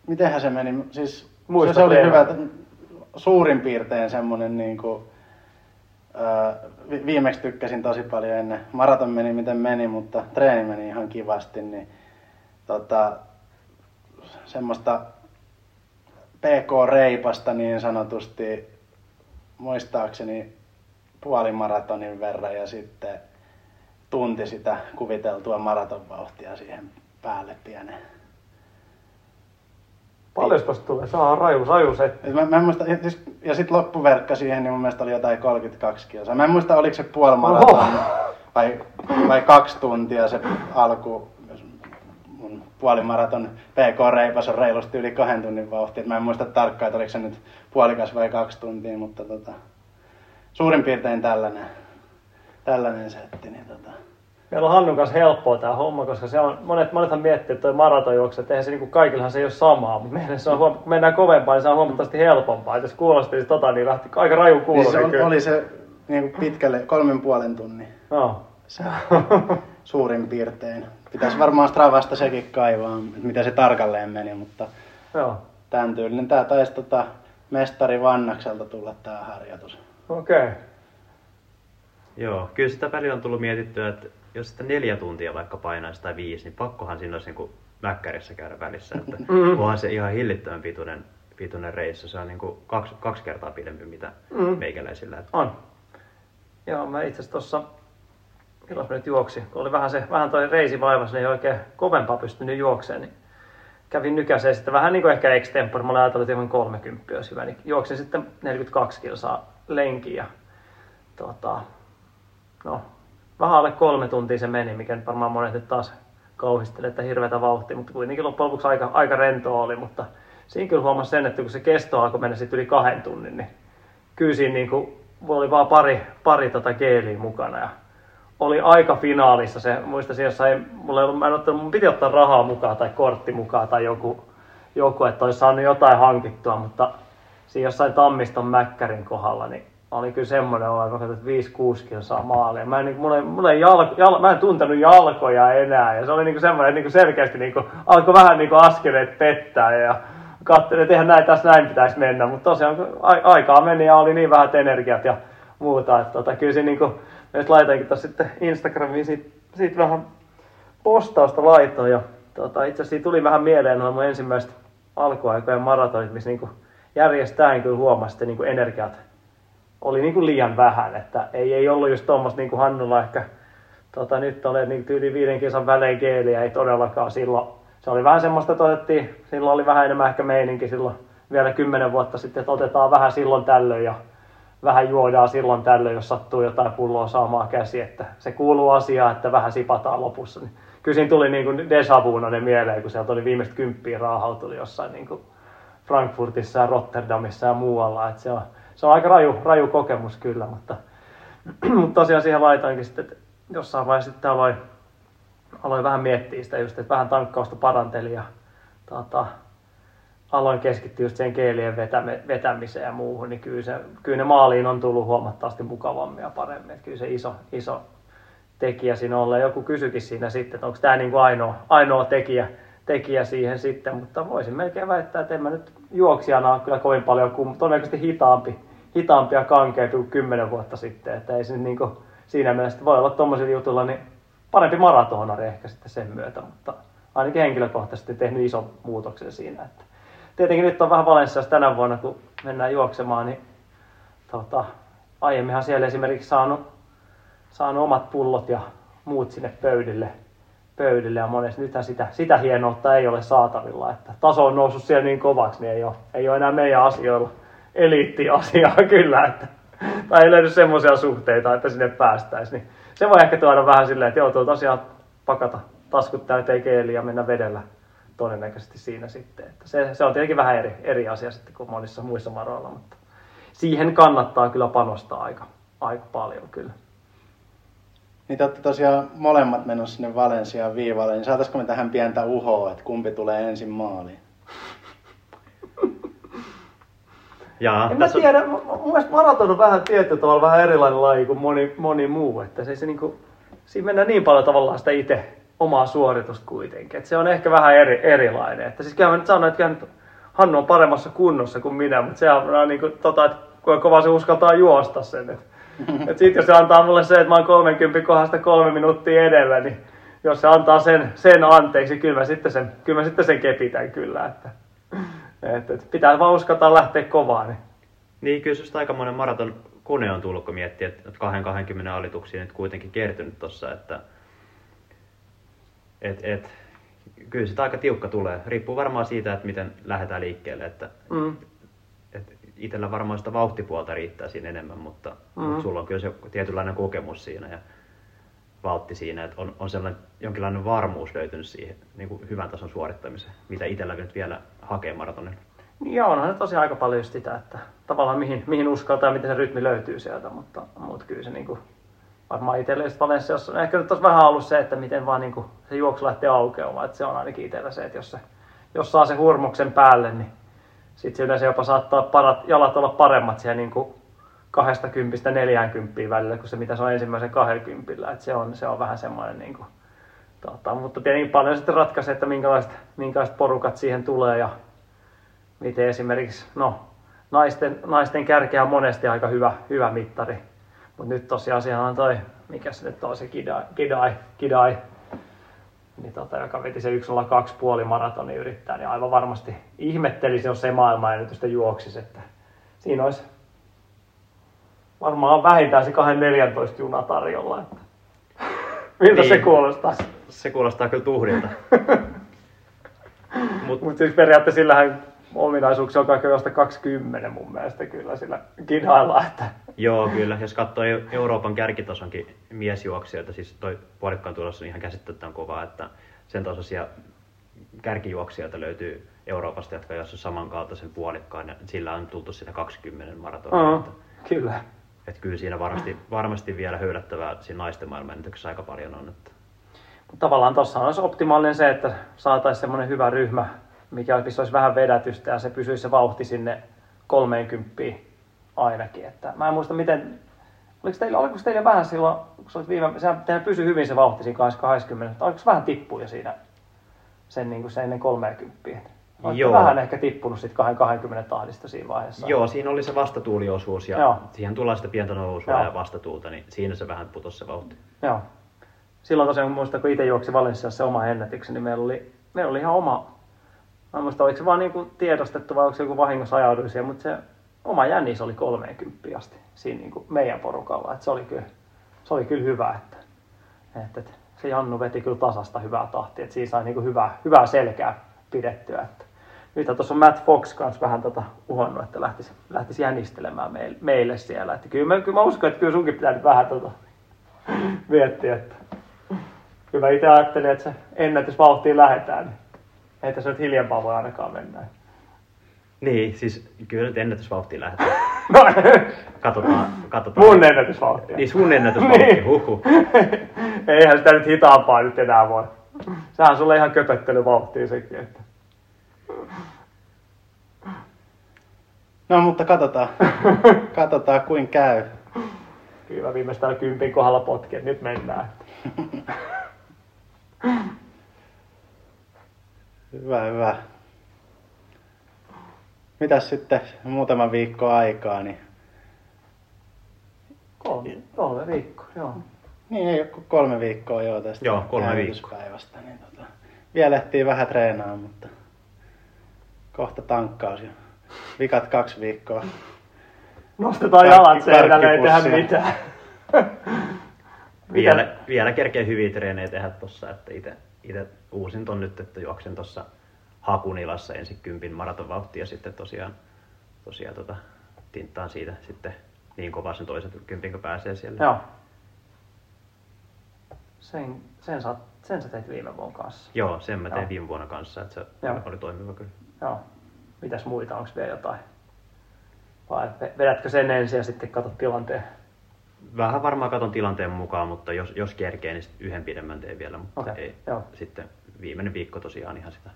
Mitenhän se meni, siis Muista se oli teemme. hyvä... T- Suurin piirtein semmoinen, niin kuin, ää, vi- viimeksi tykkäsin tosi paljon ennen. Maraton meni miten meni, mutta treeni meni ihan kivasti. Niin, tota, semmoista P K-reipasta niin sanotusti muistaakseni puolimaratonin verran ja sitten tunti sitä kuviteltua maratonvauhtia siihen päälle pienen. Paljon tuosta tulee, saa raju, raju se. Mä, mä en muista, ja, ja sit loppuverkka siihen, niin mun mielestä oli jotain kolmekymmentäkaksi kilsaa. Mä en muista, oliko se puoli maraton vai, vai kaksi tuntia se alku. Mun puolimaraton P K-reipas on reilusti yli kahden tunnin vauhtia. Mä en muista tarkkaan, että oliko se nyt puolikas vai kaksi tuntia, mutta tota, suurin piirtein tällainen, tällainen setti. Niin tota. Meillä on Hannun kanssa helppoa tämä homma, koska se on, monet, monethan miettii, että tuo maratonjuoksu, että eihän se niin kaikillahan se ei ole samaa, mutta meillä se on, kun mennään kovempaan, niin se on huomattavasti helpompaa. Et jos kuulostelisi tota, niin lähti aika raju kuulosti. Niin se on, oli se niin pitkälle kolmen puolen tunnin. No. Se suurin piirtein. Pitäisi varmaan Stravasta sekin kaivaa, mitä se tarkalleen meni, mutta no. Tämän tyylinen. Tämä taisi tota, mestari Vannakselta tulla tämä harjoitus. Okei. Okay. Joo, kyllä sitä väliä on tullut mietittyä, että jos sitä neljä tuntia vaikka painaisi tai viisi, niin pakkohan siinä olisi niin mäkkärissä käydä välissä. Että mm. onhan se ihan hillittömän pituinen, pituinen reissu. Se on niin kuin kaksi, kaksi kertaa pidempi mitä mm. meikäläisillä. On. Joo, mä itse asiassa tossa, milloin mä nyt juoksin, kun oli vähän, se, vähän toi reisi vaivas, niin ei oikein kovempaa pystynyt juokseen, niin kävin nykäiseen sitten vähän niin kuin ehkä extempore. Mä olin ajatellut, että kolmekymmentä olisi hyvä, niin juoksin sitten neljäkymmentäkaksi kilsaa lenkiä. Tota, no, vähän alle kolme tuntia se meni, mikä nyt varmaan monet nyt taas kauhistelee, että hirveätä vauhtia, mutta kuitenkin loppujen lopuksi aika, aika rentoa oli, mutta siinä kyllä huomasin sen, että kun se kesto alkoi mennä sitten yli kahden tunnin, niin kyllä siinä niin kuin oli vaan pari, pari tota geeliä mukana ja oli aika finaalissa se, muistaisin jossain, mulla ei ollut, mä en ottanut, mun piti ottaa rahaa mukaan tai kortti mukaan tai joku, joku että olisi saanut jotain hankittua, mutta siinä jossain Tammiston mäkkärin kohdalla, niin oli kyllä semmoinen olo, että viisi kuusi kilsaa maalia. Mä en, niin, mulla ei, mulla ei jalko, jal, mä en tuntenut jalkoja enää ja se oli niin semmoinen, että niin selkeästi niin kuin, alkoi vähän niin kuin askeleet pettää ja katselin, että eihän näin, tässä näin pitäisi mennä, mutta tosiaan aikaa meni ja oli niin vähät energiat ja muuta. Että tota, kyllä se niin kuin, nyt laitoinkin tuossa sitten Instagramiin siitä, siitä vähän postausta laitoin ja tota, itse asiassa siitä tuli vähän mieleen noin mun ensimmäiset alkuaikojen maratonit, missä niin kuin järjestäen kyllä huomasi, että niin kuin energiat oli niin kuin liian vähän, että ei, ei ollut just tuommoista niin kuin Hannulla ehkä tota, nyt oli niin tyyli viiden kilsan välein geeliä, ei todellakaan silloin. Se oli vähän semmoista, että otettiin, silloin oli vähän enemmän ehkä meininki silloin vielä kymmenen vuotta sitten, että otetaan vähän silloin tällöin ja vähän juodaan silloin tällöin, jos sattuu jotain pulloa saamaan käsi, että se kuuluu asiaan, että vähän sipataan lopussa. Niin kyllä siinä tuli niin kuin déjà vunoinen mieleen, kun sieltä oli viimeistä kymppiä raahautuli jossain niin kuin Frankfurtissa ja Rotterdamissa ja muualla. Että se on, se on aika raju, raju kokemus kyllä, mutta, mutta tosiaan siihen laitoinkin sitten, että jossain vaiheessa sitten aloin Aloin vähän miettiä sitä just, että vähän tankkausta parantelin ja tota, aloin keskittyä just siihen geelien vetämiseen ja muuhun, niin kyllä, se, kyllä ne maaliin on tullut huomattavasti mukavammin ja paremmin. Että kyllä se iso, iso tekijä siinä on. Joku kysyikin siinä sitten, että onko tämä niin kuin ainoa, ainoa tekijä, tekijä siihen sitten, mutta voisin melkein väittää, että en mä nyt juoksijana ole kyllä kovin paljon, kun todennäköisesti hitaampi, hitaampi ja kankeampi kuin kymmenen vuotta sitten, että ei se niin kuin, siinä mielessä voi olla tuommoisilla jutulla, niin parempi maratonari ehkä sitten sen myötä, mutta ainakin henkilökohtaisesti tehnyt ison muutoksen siinä. Että tietenkin nyt on vähän Valenssiassa tänä vuonna, kun mennään juoksemaan, niin tota, aiemminhan siellä esimerkiksi saanut, saanut omat pullot ja muut sinne pöydille, pöydille ja monesti nythän sitä, sitä hienoutta ei ole saatavilla. Että taso on noussut siellä niin kovaksi, niin ei ole, ei ole enää meidän asioilla eliittiasiaa kyllä, että, tai ei löydy semmoisia suhteita, että sinne päästäisiin. Niin se voi ehkä tuoda vähän silleen, että joutuu tosiaan pakata taskut täyteen geeliä ja mennä vedellä todennäköisesti siinä sitten. Että se, se on tietenkin vähän eri, eri asia sitten kuin monissa muissa maroilla, mutta siihen kannattaa kyllä panostaa aika, aika paljon kyllä. Niin te olette tosiaan molemmat menossa sinne Valensiaan viivalle, niin saataisiko me tähän pientä uhoa, että kumpi tulee ensin maaliin? Jaa, en mä tiedä, on... mun mielestä maraton on vähän tietty tavalla vähän erilainen laji kuin moni, moni muu, että se, se niinku, siinä mennään niin paljon tavallaan sitä itse omaa suoritusta kuitenkin, että se on ehkä vähän eri, erilainen, että siis kyllähän mä nyt sanoin, että nyt Hannu on paremmassa kunnossa kuin minä, mutta se on niinku tota, että kuinka kovaa se uskaltaa juosta sen, että et sit jos se antaa mulle se, että mä oon kolmenkympin kohdasta kolme minuuttia edellä, niin jos se antaa sen, sen anteeksi, kyllä mä sitten sen, kyllä mä sitten sen kepitän kyllä, että Että et pitää vaan uskata lähteä kovaa. Niin, niin kyllä susta aikamoinen maraton kone on tullut, kun miettii, että kaksikymmentä alituksia nyt kuitenkin kertynyt tossa. Että, et, et, kyllä sitä aika tiukka tulee. Riippuu varmaan siitä, että miten lähdetään liikkeelle. Että, mm. et, itellä varmaan sitä vauhtipuolta riittää siinä enemmän, mutta, mm. mutta sulla on kyllä se tietynlainen kokemus siinä ja vauhti siinä. Että on, on sellainen jonkinlainen varmuus löytynyt siihen niin kuin hyvän tason suorittamiseen, mitä itellä nyt vielä hakee maratonille. Niin onhan se tosiaan aika paljon just sitä, että tavallaan mihin, mihin uskaltaa ja miten se rytmi löytyy sieltä, mutta, mutta kyllä se niin kuin, varmaan itselle just Valenssiassa on ehkä nyt tos vähän ollut se, että miten vaan niin kuin se juoksu lähtee aukeamaan, että se on ainakin itsellä se, että jos, se, jos saa se hurmuksen päälle, niin sitten yleensä jopa saattaa parat, jalat olla paremmat siellä niin kuin kahdesta kympistä neljäänkymppiin välillä kuin se mitä se on ensimmäisen kahdenkympillä, että se on, se on vähän semmoinen niin kuin, tota, mutta tietenkin paljon sitten ratkaisee, että minkälaiset, minkälaiset porukat siihen tulee ja miten esimerkiksi, no naisten, naisten kärkeä on monesti aika hyvä, hyvä mittari. Mutta nyt tosiaan siellä on toi, mikä se nyt on se Kidai, Kidai, Kidai niin tota, joka veti se yksi nolla kaksi puoli maratoni yrittää, niin aivan varmasti ihmettelisi, jos se maailmanennätystä juoksisi. Että siinä olisi varmaan vähintään se kaksi neljätoista juna tarjolla. Että. Miltä niin, se kuulostaa? Se kuulostaa kyllä tuhdilta. Mutta Mut siis periaatteessa sillähän ominaisuuksia on kaikkea josta kaksikymmentä mun mielestä kyllä sillä kidalla. Että. Joo, kyllä. Jos katsoo Euroopan kärkitasonkin miesjuoksijoita, siis toi puolikkaan tulossa on ihan käsittämättömän kovaa, että sen tasoisia kärkijuoksijoita löytyy Euroopasta, jotka on jossain samankaltaisen puolikkaan ja sillä on tultu sitä kaksikymmentä maratonia. Uh-huh. Kyllä. Että kyllä siinä varmasti, varmasti vielä höylättävää siinä naisten maailmanennätyksessä aika paljon on. Että. Tavallaan tuossa olisi optimaalinen se, että saataisiin semmoinen hyvä ryhmä, mikä missä olisi vähän vedätystä ja se pysyisi se vauhti sinne kolmeenkymmeneen ainakin. Että mä en muista miten, oliko teillä, oliko teillä vähän silloin, kun sä olit viime, sehän pysyi hyvin se vauhti siinä kaksikymmentä, oliko vähän tippuja siinä sen niin kuin se ennen kolmeenkymmeneen? Olette vähän ehkä tippunut sitten kaksikymmentä tahdista siinä vaiheessa. Joo, siinä oli se vastatuuliosuus ja joo, siihen tulee sitä pientä nousua joo, ja vastatuulta, niin siinä se vähän putosi se vauhti. Joo. Silloin tosiaan muistan, kun itse juoksi Valenssiassa oma ennätyksen, niin meillä oli, meillä oli ihan oma, mä en muista, oliko se vaan niin kuin tiedostettu vai oliko se joku vahingossa ajauduin siihen, mutta se oma jännis oli kolmeenkymmeneen asti siinä niin kuin meidän porukalla. Et se oli kyllä, se oli kyllä hyvä, että, että, että se Jannu veti kyllä tasasta hyvää tahtia, että siinä sai niin kuin hyvää, hyvää selkää pidettyä. Että. Nyt tuossa on Matt Fox kanssa vähän tota uhannut, että lähtisi, lähtisi jännistelemään meille, meille siellä. Että kyllä, mä, kyllä mä uskon, että kyllä sunkin pitää nyt vähän tota miettiä, että kyllä itse ajattelin, että se ennätysvauhtiin lähdetään, niin ei tässä nyt hiljempaa voi ainakaan mennä. Niin, siis kyllä nyt ennätysvauhtiin lähdetään. Katsotaan, katsotaan. Mun ennätysvauhtia. Niin, sun ennätysvauhtia, huhhuh. Eihän sitä nyt hitaampaa nyt enää voi. Sehän on sulle ihan köpöttelyvauhtia sekin, että. No, mutta katsotaan. Katsotaan, kuin käy. Kyllä viimeistään kympin kohdalla potki, nyt mennään. Hyvä, hyvä. Mitäs sitten muutama viikko aikaa, niin? Kolme, kolme viikkoa, joo. Niin, ei ole kuin kolme viikkoa joo tästä joo, kolme päivästä, niin tota, vielä ehtii vähän treenaa, mutta kohta tankkaus ja vikat kaksi viikkoa. Nostetaan jalat seinälle, ei tehdä mitään. Vielä, vielä kerkeä hyviä treenejä tehdä tossa, että ite, ite uusin on nyt, että juoksen tossa Hakunilassa ensin kympin maratonvauhtia ja sitten tosiaan, tosiaan tota, tinttaan siitä sitten niin kovaa sen toisen kympin, kun pääsee siellä. Joo. Sen, sen, sä, sen sä teit viime vuonna kanssa. Joo, sen mä tein joo, viime vuonna kanssa, että se joo, oli toimiva kyllä. Joo. Mitäs muita, onko vielä jotain? Vai vedätkö sen ensin ja sitten katsot tilanteen? Vähän varmaan katon tilanteen mukaan, mutta jos, jos kerkee, niin yhden pidemmän teen vielä, mutta okay, ei. Joo. Sitten viimeinen viikko tosiaan ihan sitä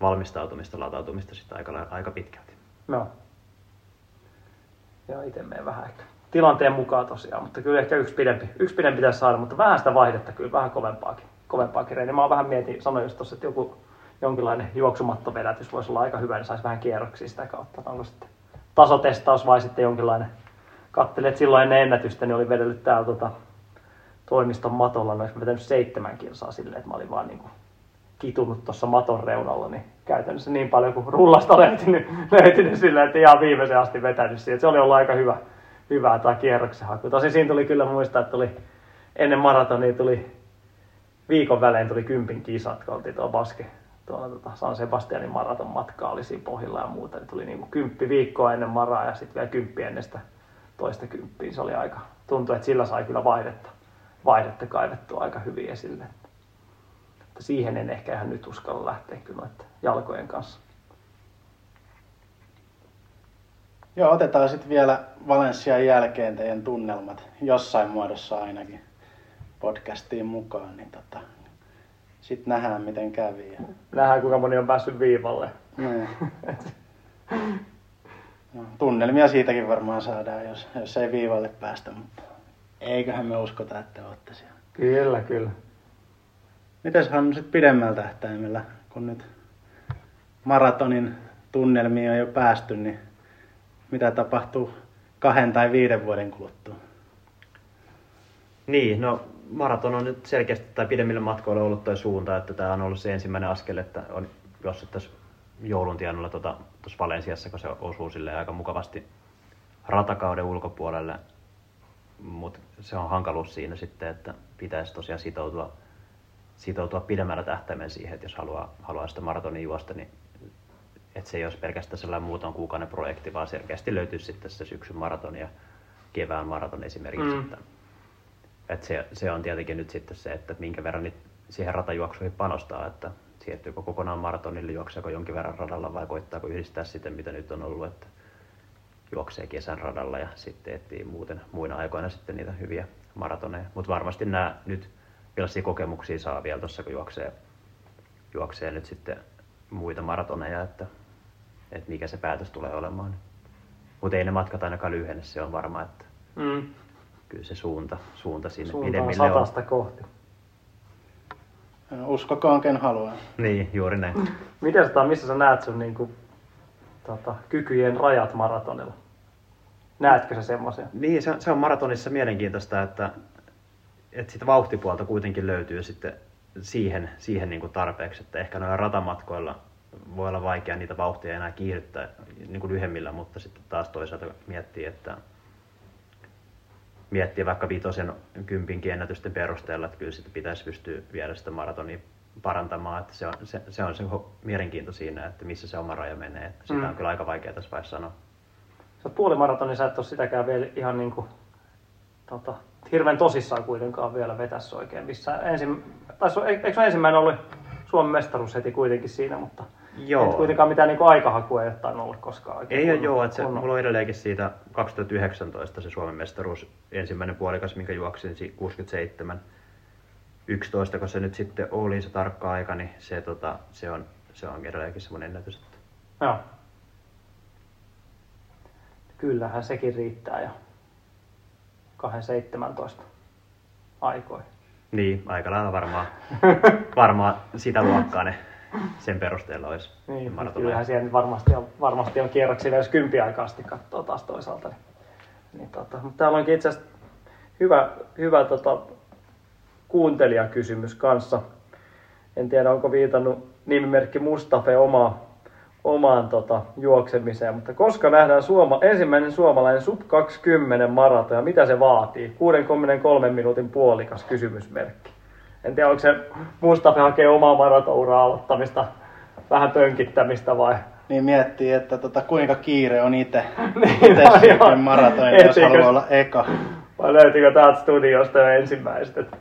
valmistautumista, latautumista sitä aika, aika pitkälti. No. Joo, itse menen vähän ehkä tilanteen mukaan tosiaan, mutta kyllä ehkä yksi pidempi, yksi pidempi pitäisi saada, mutta vähän sitä vaihdetta kyllä, vähän kovempaakin, kovempaakin reiniä. Mä oon vähän mietin, sanoin just tossa, että joku jonkinlainen juoksumattovedätys voisi olla aika hyvä, niin saisi vähän kierroksia sitä kautta. Onko sitten tasotestaus vai sitten jonkinlainen? Katselin, että silloin ennen ennätystä niin oli vedellyt täällä tota, toimiston matolla, no, mä vetänyt seitsemän kilsaa silleen, että mä olin vaan niin kuin kitunut tuossa maton reunalla, niin käytännössä niin paljon kuin rullasta löytynyt, löytynyt silleen, että ihan viimeisen asti vetänyt siihen. Se oli ollut aika hyvä, hyvää tämä kierroksen haku. Tosin siinä tuli kyllä muistaa, että tuli, ennen maratonia tuli viikon välein tuli kympin kisat, kun oltiin tuolla Baske, tuolla tota San Sebastianin maraton matkaa oli siinä pohjilla ja muuta. Niin tuli niin kuin kymppi viikkoa ennen maraa ja sitten vielä kymppi ennen sitä toista kymppiä. Se oli aika, tuntui, että sillä sai kyllä vaihdetta, vaihdetta kaivettua aika hyvin esille. Että siihen en ehkä ihan nyt uskalla lähteä kyllä että jalkojen kanssa. Joo, otetaan sitten vielä Valenssian jälkeen teidän tunnelmat jossain muodossa ainakin podcastiin mukaan. Niin tota, sitten nähdään miten kävi. Nähdään kuinka moni on päässyt viivalle. No, tunnelmia siitäkin varmaan saadaan, jos, jos ei viivalle päästä, mutta eiköhän me uskota, että olette siellä. Kyllä, kyllä. Mites Hannu sitten pidemmällä tähtäimellä, kun nyt maratonin tunnelmiin on jo päästy, niin mitä tapahtuu kahden tai viiden vuoden kuluttua. Niin, no maraton on nyt selkeästi tai pidemmillä matkoilla ollut tuo suunta, että tämä on ollut se ensimmäinen askel, että on jossain tässä joulun tienoilla tuossa tota, Valensiassa, kun se osuu silleen aika mukavasti ratakauden ulkopuolelle, mutta se on hankaluus siinä sitten, että pitäisi tosiaan sitoutua, sitoutua pidemmällä tähtäimellä siihen, että jos haluaa, haluaa sitä maratonin juosta, niin että se ei olisi pelkästään sellainen muutaman kuukauden projekti, vaan selkeästi löytyisi sitten se syksyn maraton ja kevään maraton esimerkiksi. Mm. Että, että se, se on tietenkin nyt sitten se, että minkä verran niitä siihen ratajuoksuihin panostaa, että siirtyykö kokonaan maratonille, juokseeko jonkin verran radalla vai koittaako yhdistää sitä, mitä nyt on ollut, että juoksee kesän radalla ja sitten etsii muuten muina aikoina sitten niitä hyviä maratoneja. Mutta varmasti nämä nyt millaisia kokemuksia saa vielä tuossa, kun juoksee, juoksee nyt sitten muita maratoneja, että, että mikä se päätös tulee olemaan. Mutta ei ne matkat ainakaan lyhene, se on varma, että mm. kyllä se suunta, suunta sinne pidemmille on. Suunta satasta kohti. Uskokoon, ken haluaa. Niin, juuri näin. Miten sitä, missä sä näet sun niin kuin, tota, kykyjen rajat maratonilla? Näetkö sä semmoisia? Niin, se, se on maratonissa mielenkiintoista, että, että sitä vauhtipuolta kuitenkin löytyy sitten siihen, siihen niin kuin tarpeeksi, että ehkä noilla ratamatkoilla voi olla vaikea niitä vauhtia enää kiihdyttää niin kuin lyhyemmillä, mutta sitten taas toisaalta miettii, että miettiä vaikka viitosen kympinkin ennätysten perusteella, että kyllä sitä pitäisi pystyä viedä sitä maratonia parantamaan. Että se, on, se, se on se mielenkiinto siinä, että missä se oma raja menee. Että sitä mm. on kyllä aika vaikea tässä vaiheessa sanoa. Sä oot puolimaratonin, niin sä et ole sitäkään vielä ihan niin kuin, tota, hirveän tosissaan kuitenkaan vielä vetässä oikein. Missä ensin, tai se, eikö se ensimmäinen ollut Suomen mestaruus heti kuitenkin siinä, mutta joo. Et kuitenkaan mitään niin kuin aikahakua ei ole ollut koskaan oikein. Ei ole, joo. Että se, mulla on edelleenkin siitä kaksituhattayhdeksäntoista se Suomen mestaruus, ensimmäinen puolikas, minkä juoksin, kuusikymmentäseitsemän yksitoista, kun se nyt sitten oli se tarkka aika, niin se, tota, se, on, se on edelleenkin semmoinen ennätys. Joo. Kyllähän sekin riittää ja kaksituhattaseitsemäntoista aikoihin. Niin, aika lailla varmaan, varmaan sitä luokkaa ne. Sen perusteella olisi niin, maratoneja. Kyllähän siellä varmasti on, varmasti on kierroksilla, jos kympi aikaa asti katsoo taas toisaalta. Niin, niin, tota, mutta täällä onkin itse asiassa hyvä, hyvä tota, kuuntelijakysymys kanssa. En tiedä, onko viitannut nimimerkki Mustafe oma, omaan tota, juoksemiseen. Mutta koska nähdään suoma, ensimmäinen suomalainen sub kaksikymmentä maraton ja mitä se vaatii? kuusikymmentäkolme minuutin puolikas kysymysmerkki. En tiedä, onko se Mustafa hakee omaa maratonuraan aloittamista, vähän pönkittämistä vai? Niin miettii, että tota, kuinka kiire on itse niin, maratonin, jos haluaa olla eka. Vai löytyykö täältä studiosta jo ensimmäiset, että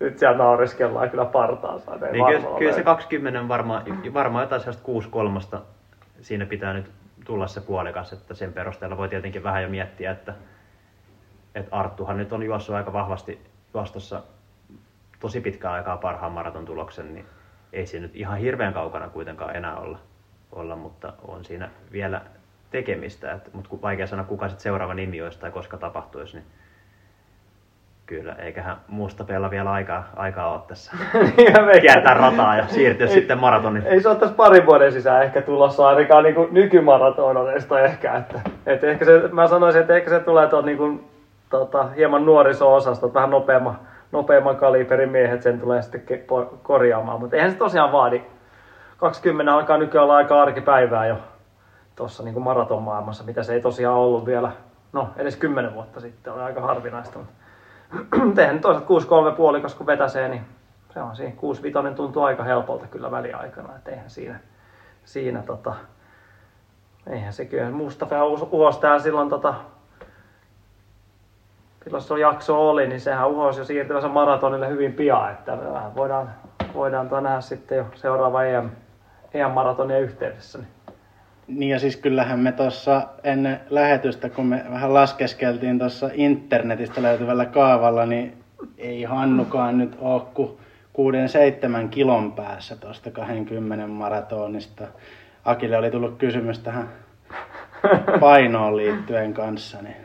nyt siellä nauriskellaan kyllä partaansa. Niin, kyllä kyllä se kaksikymmentä varmaan varmaa jotain sellaista kuusi kolme siinä pitää nyt tulla se puolikas, että sen perusteella voi tietenkin vähän jo miettiä, että, että Arttuhan nyt on juossut aika vahvasti vastossa tosi pitkään aikaa parhaan maraton tuloksen, niin ei siinä nyt ihan hirveän kaukana kuitenkaan enää olla, olla mutta on siinä vielä tekemistä. Mutta vaikea sanoa, kuka sitten seuraava nimi olisi tai koska tapahtuisi, niin kyllä, eiköhän Mustapeella vielä aikaa, aikaa ole tässä kiertää rataa ja siirtyä ei, sitten maratonille. Ei se ole tässä parin vuoden sisään ehkä tulossa ainakaan niin nykymaratonoista ehkä. Että, et ehkä se, mä sanoisin, että ehkä se tulee tuon niin tota, hieman nuoriso-osasta, vähän nopeamman. Nopeamman kaliberin miehet sen tulee sitten ke- korjaamaan, mutta eihän se tosiaan vaadi. kaksikymmentä alkaa nykyään olla aika arkipäivää jo tuossa niin kuin maratonmaailmassa, mitä se ei tosiaan ollut vielä, no edes kymmenen vuotta sitten, oli aika harvinaista. Eihän nyt toisaalta kuusi kolme puolikas kun vetäsee, niin se on siinä. kuusi viisi tuntuu aika helpolta kyllä väliaikana, että eihän siinä, siinä tota, eihän se kyllä. Mustafa ulos täällä silloin tota, silloin se jakso oli, niin sehän uhosi jo siirtyvänsä maratonille hyvin pian, että voidaan, voidaan nähdä sitten jo seuraava E M, E M-maratonia yhteydessä. Niin ja siis kyllähän me tuossa ennen lähetystä, kun me vähän laskeskeltiin tuossa internetistä löytyvällä kaavalla, niin ei Hannukaan nyt ole kuin kuuden seitsemän kilon päässä tuosta kaksikymmentä maratonista. Akille oli tullut kysymys tähän painoon liittyen kanssa, niin...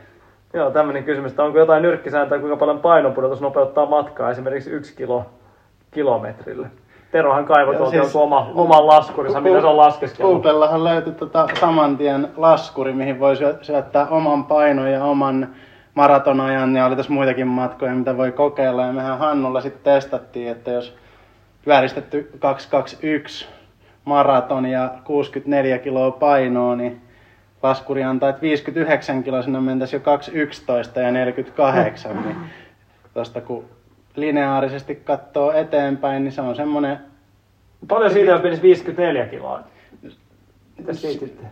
Joo, tämmöinen kysymys, että onko jotain nyrkkisääntöä, kuinka paljon painonpudotus nopeuttaa matkaa esimerkiksi yksi kilo kilometrille? Terohan kaivoi tuolta siis, oma, oman laskurinsa, mitä se on laskeskellut. Googlellahan löytyi tota saman tien laskuri, mihin voi syöttää oman painon ja oman maratonajan. Ja oli tässä muitakin matkoja, mitä voi kokeilla. Ja mehän Hannulla sitten testattiin, että jos vääristetty kaksi kaksikymmentäyksi maraton ja kuusikymmentäneljä kiloa painoa, niin laskuri antaa, että viisikymmentäyhdeksän kiloa sinne mentäisi jo kaksi yksitoista ja neljäkymmentäkahdeksan. Niin tosta kun lineaarisesti katsoo eteenpäin, niin se on semmoinen... Paljon siitä, jos menisi viisikymmentäneljä kiloa? Mitäs siitä sitten?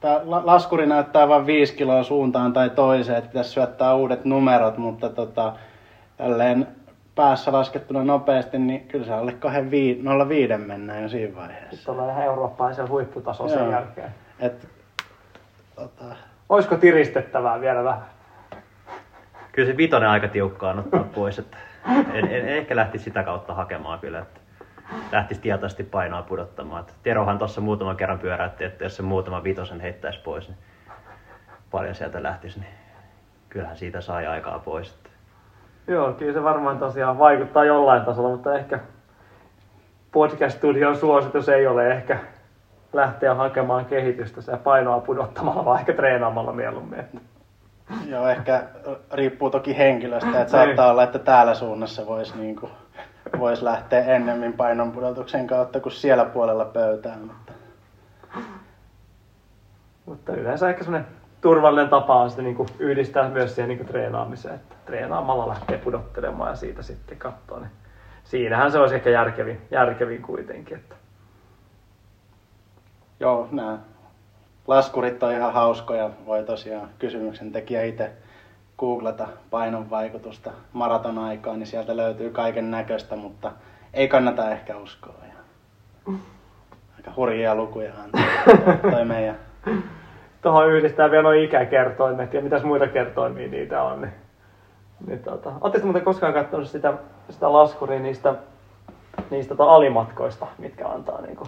Tämä laskuri näyttää vain viisi kiloa suuntaan tai toiseen, että pitäisi syöttää uudet numerot, mutta tota, tälleen päässä laskettuna nopeasti, niin kyllä se alle nolla pilkku viisi mennään jo siinä vaiheessa. Sitten ollaan ihan eurooppalaisen huipputason sen Joo. jälkeen. Et, tota... Olisiko tiristettävää vielä vähän? Kyllä se vitonen aika tiukkaan ottaa pois. Että en, en ehkä lähtisi sitä kautta hakemaan kyllä. Että lähtisi tietoisesti painoa pudottamaan. Että Terohan tuossa muutaman kerran pyöräytti, että jos se muutama vitosen heittäisi pois, niin paljon sieltä lähtisi. Niin kyllähän siitä sai aikaa pois. Että... Joo, kyllä se varmaan tosiaan vaikuttaa jollain tasolla, mutta ehkä podcast-studion suositus ei ole ehkä lähteä hakemaan kehitystä se painoa pudottamalla, vaan ehkä treenaamalla mieluummin. Joo, ehkä riippuu toki henkilöstä, että saattaa olla, että täällä suunnassa voisi niinku, vois lähteä ennemmin painonpudotuksen kautta kuin siellä puolella pöytää. Mutta, mutta yleensä ehkä semmoinen turvallinen tapa on sitä niinku yhdistää myös siihen niinku treenaamiseen, että treenaamalla lähtee pudottelemaan ja siitä sitten katsoo. Niin siinähän se olisi ehkä järkevin, järkevin kuitenkin. Että. Joo, nämä laskurit on ihan hauskoja. Voi tosiaan kysymyksen tekijä itse googlata painon vaikutusta maratonaikaan, niin sieltä löytyy kaiken näköistä, mutta ei kannata ehkä uskoa. Aika hurjia lukuja antaa toi meidän. Tuohon yhdistää vielä nuo ikäkertoimet ja mitäs muita kertoimia niitä on. Niin, niin, tota. Oletteko muuten koskaan katsonut sitä, sitä laskuria niistä, niistä tota alimatkoista, mitkä antaa niinku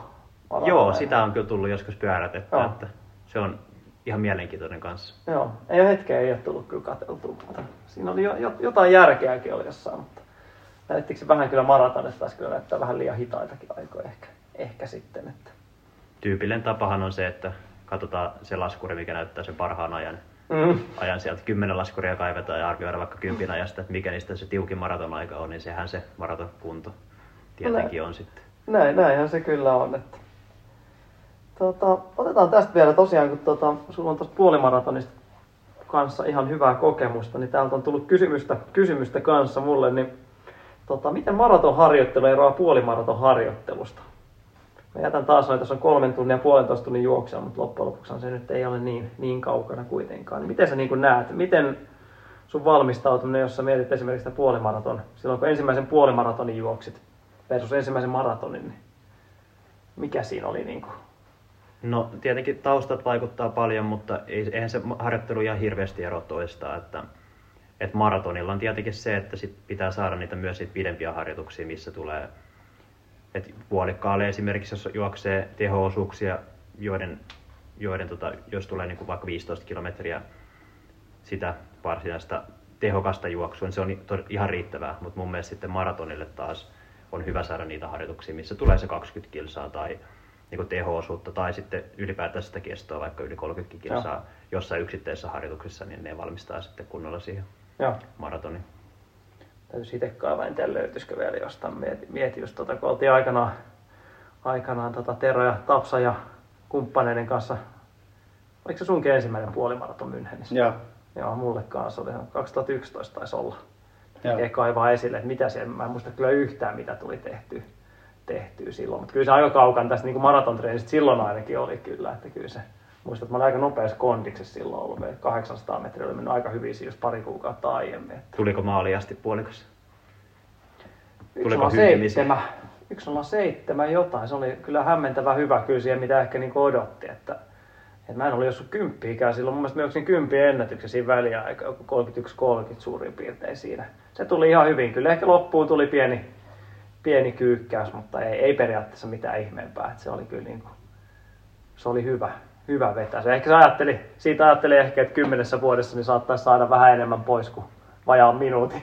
alan? Joo, sitä on kyllä tullut joskus pyörätettä, että se on ihan mielenkiintoinen kanssa. Joo, ei ole hetkeä, ei ole tullut kyllä katseltua, mutta siinä oli jo, jotain järkeäkin oli jossain, mutta näyttikö se vähän kyllä maratonista, taisi kyllä näyttää vähän liian hitaitakin aikoja ehkä, ehkä sitten. Että. Tyypillinen tapahan on se, että katsotaan se laskuri, mikä näyttää sen parhaan ajan. Mm. Ajan sieltä kymmenen laskuria kaivetaan ja arvioidaan vaikka kympin ajasta, että mikä niistä se tiukin maratonaika on, niin sehän se maratonkunto tietenkin näin on sitten. Näin, näinhän se kyllä on. Että. Tota, otetaan tästä vielä tosiaan, kun tota, sulla on tuosta puolimaratonista kanssa ihan hyvää kokemusta, niin täältä on tullut kysymystä, kysymystä kanssa mulle, niin tota, miten maratonharjoittelu eroaa puolimaratonharjoittelusta? Mä jätän taas noin, tässä on kolmen tunnin ja puolentoista tunnin juoksua, mutta loppujen lopuksi se nyt ei ole niin, niin kaukana kuitenkaan. Miten sä niin näet, miten sun valmistautuminen, jos sä mietit esimerkiksi sitä puolimaraton, silloin kun ensimmäisen puolimaratonin juoksit versus ensimmäisen maratonin, niin mikä siinä oli? Niin kuin? No tietenkin taustat vaikuttaa paljon, mutta eihän se harjoittelu ihan hirveästi ero toistaan. Että, että maratonilla on tietenkin se, että sit pitää saada niitä myös niitä pidempiä harjoituksia, missä tulee... Et puolikkaalle esimerkiksi, jos juoksee teho-osuuksia, joiden, joiden tota, jos tulee niinku vaikka viisitoista kilometriä sitä varsinaista tehokasta juoksua, niin se on ihan riittävää. Mutta mun mielestä sitten maratonille taas on hyvä saada niitä harjoituksia, missä tulee se kaksikymmentä kilsaa tai niinku teho-osuutta tai sitten ylipäätään sitä kestoa, vaikka yli kolmekymmentä kilsaa Joo. jossain yksittäisessä harjoituksessa, niin ne valmistaa sitten kunnolla siihen Joo. maratoniin. Täytyisi itse kaavainteen, löytyisikö vielä jostain. Mietin, mietin just tuota, kun oltiin aikanaan, aikanaan tota Tero ja Tapsa ja kumppaneiden kanssa. Oliko se sunkin ensimmäinen puolimaraton Münchenissä? Joo. Joo, mulle kanssa. kaksituhattayksitoista taisi olla. Tekee kaivaa esille, että mitä siellä, mä en muista kyllä yhtään mitä tuli tehtyä, tehtyä silloin. Mutta kyllä se aika kaukana tästä niin maratontreenistä silloin ainakin oli kyllä. Että kyllä se, muistat, että mä olin aika nopeassa kondiksessa silloin ollut. kahdeksansataa metriä oli mennyt aika hyvin siinä pari kuukautta aiemmin. Että... Tuliko maaliin asti puolikas? Tuliko hyytymisiä? yksi nolla seitsemän jotain. Se oli kyllä hämmentävä hyvä kyllä siihen, mitä ehkä niin odotti. Että, että mä en ollut joskus kymppiikään silloin. Mun mielestä me olin kymppiä ennätyksiä siinä väliä aika kolmekymmentäyksi kolmekymmentä suurin piirtein siinä. Se tuli ihan hyvin. Kyllä ehkä loppuun tuli pieni, pieni kyykkäys, mutta ei, ei periaatteessa mitään ihmeempää. Että se oli kyllä niin kuin, se oli hyvä. Hyvä vetää. Se ehkä se ajatteli, siitä ajatteli ehkä, että kymmenessä vuodessa niin saattaisi saada vähän enemmän pois kuin vajaan minuutin.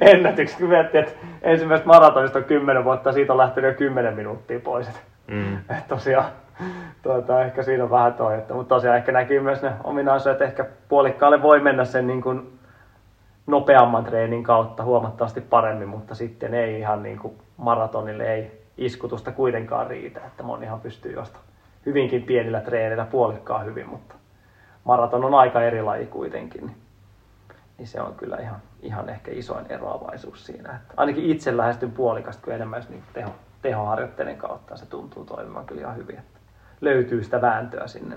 ennätykset. Kun miettii, että ensimmäisestä maratonista on kymmenen vuotta, siitä on lähtenyt jo kymmenen minuuttia pois. Mm. Että tosiaan tuota, ehkä siinä on vähän toi, että, mutta tosiaan ehkä näkyy myös ne ominaisuudet, että ehkä puolikkaalle voi mennä sen niin kuin nopeamman treenin kautta huomattavasti paremmin, mutta sitten ei ihan niin kuin maratonille ei iskutusta kuitenkaan riitä, että monihan pystyy josta hyvinkin pienillä treenillä puolikkaan hyvin, mutta maraton on aika eri laji kuitenkin, niin se on kyllä ihan, ihan ehkä isoin eroavaisuus siinä, että ainakin itse lähestyn puolikasta kuin enemmän niin teho. tehoharjoitteiden kautta se tuntuu toimimaan kyllä ihan hyvin, että löytyy sitä vääntöä sinne.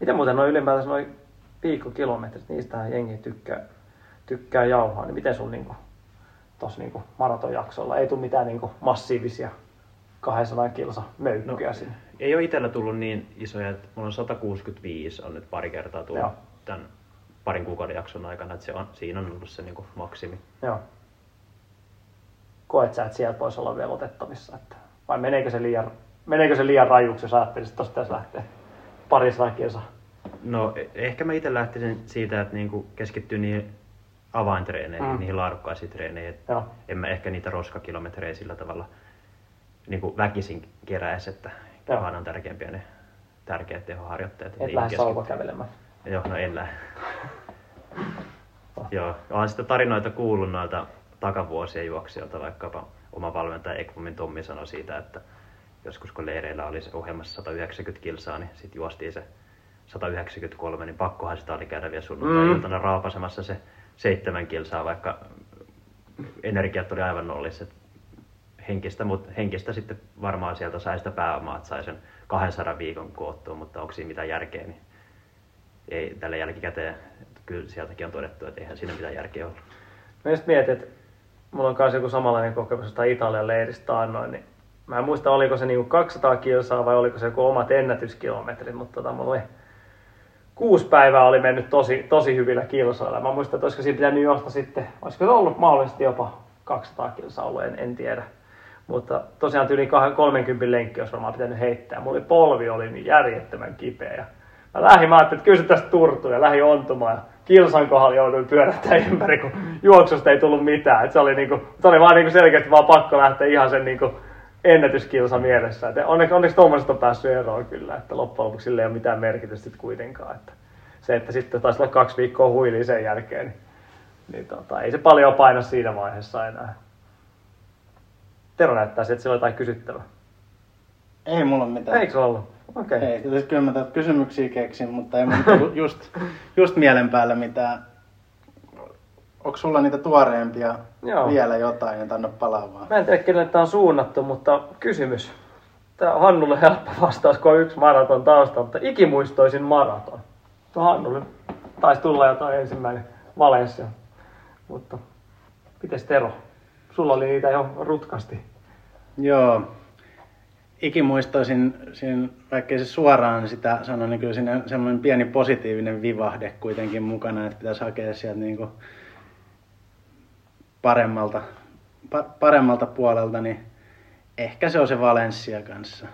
Miten muuten noin ylipäätänsä noin viikkokilometrit, niistähän jengi tykkää, tykkää jauhaa, niin miten sun niinku, tossa niinku maratonjaksolla ei tule mitään niinku massiivisia kaksisataa kilsa möykkyjä no, sinne? Ei ole itsellä tullut niin isoja, että mulla on sata kuusikymmentäviisi on nyt pari kertaa tullut Joo. tämän parin kuukauden jakson aikana, että se on, siinä on ollut se niinku maksimi. Joo. Koet sä, että sieltä voisi olla vielä otettavissa? Että vai meneekö se liian, meneekö se liian rajuksi, jos ajattelisit, että tuosta tässä lähtee parissa kielsa? No ehkä mä itse lähtisin siitä, että niinku keskittyy niihin avaintreeneihin, mm. niihin laadukkaisiin treeneihin. En mä ehkä niitä roskakilometrejä sillä tavalla niinku väkisin keräisi, että Joo. vaan on tärkeimpiä ne tärkeät tehoharjoitteet. Et lähde sauvakävelemään? Joo, no en lähde. Joo, olen sitä tarinoita kuullut noilta takavuosien juoksijoilta, vaikkapa oma valmentaja Ekvomin Tommi sanoi siitä, että joskus kun leireillä oli ohjelmassa sata yhdeksänkymmentä kilsaa, niin sitten juostiin se sata yhdeksänkymmentäkolme, niin pakkohan sitä oli käydä vielä sunnuntai-iltana raapasemassa se seitsemän kilsaa, vaikka energiat oli aivan nollissa. Henkistä, mutta henkistä sitten varmaan sieltä sai sitä pääomaa, että sai sen kahdensadan viikon koottua, mutta onko siinä mitään järkeä, niin ei tällä jälkikäteen. Kyllä sieltäkin on todettu, että eihän siinä mitään järkeä ollut. Mä just mietin, että mulla on myös joku samanlainen kokemus jostain Italian leiristä taannoin, niin mä en muista, oliko se niinku kaksisataa kilsaa vai oliko se joku omat ennätyskilometrit, mutta tota, mulla oli kuusi päivää oli mennyt tosi, tosi hyvillä kilsoilla. Mä muistan, että olisiko siinä pitänyt juosta sitten, olisiko se ollut mahdollisesti jopa kaksisataa kilsaa ollut, en, en tiedä. Mutta tosiaan yli kolmekymmentä lenkki olisi varmaan pitänyt heittää. Mulla oli polvi oli niin järjettömän kipeä. Ja mä lähdin, mä ajattelin, että kyllä se tästä turtuu ja lähdin ontumaan. Kilsan kohdalla jouduin pyörähtää ympäri, kun juoksusta ei tullut mitään. Et se oli, niinku, se oli vaan niinku selkeästi vaan pakko lähteä ihan sen niinku ennätyskilsa mielessä. Et onneksi onneksi tuommoiset on päässyt eroon kyllä, että loppujen lopuksi sillä ei ole mitään merkitystä kuitenkaan. Että se, että sitten taisi olla kaksi viikkoa huiliin sen jälkeen, niin, niin tota, ei se paljon paina siinä vaiheessa enää. Tero näyttää sieltä, että sillä on jotain kysyttävää. Ei mulla mitään. Eikö ollut? Okei. Okay. Ei, kyllä mä täältä kysymyksiä keksin, mutta ei muuta just, just mielen päällä mitään. Onko sulla niitä tuoreempia Joo. vielä jotain, jota anna palaa vaan? Mä en tiedä, kenelle tää on suunnattu, mutta kysymys. Tää on Hannulle helppo vastaus, kun on yksi maraton tausta, mutta ikimuistoisin maraton. Tuo Hannulle taisi tulla jotain ensimmäinen Valencia. Mutta mites Tero? Sulla oli niitä jo rutkasti. Joo. Ikimuistoisin, siinä, vaikkei se suoraan sitä sano, niin kyllä siinä semmoinen pieni positiivinen vivahde kuitenkin mukana, että pitäisi hakea sieltä niin kuin paremmalta, pa- paremmalta puolelta, niin ehkä se on se Valencia kanssa,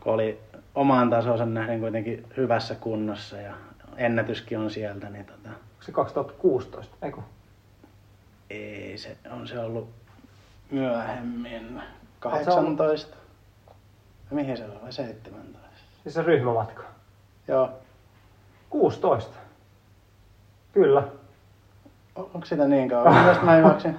kun oli omaan tasonsa nähden kuitenkin hyvässä kunnossa ja ennätyskin on sieltä. Niin tota... Onko se kaksituhattakuusitoista? Eiku? Ei, se on se ollut myöhemmin. kahdeksantoista. Ja mihin se oli? seitsemäntoista. Siis se ryhmämatka? Joo. kuusitoista. Kyllä. O- onko sitä niin kauan? Mielestäni mä juoksin.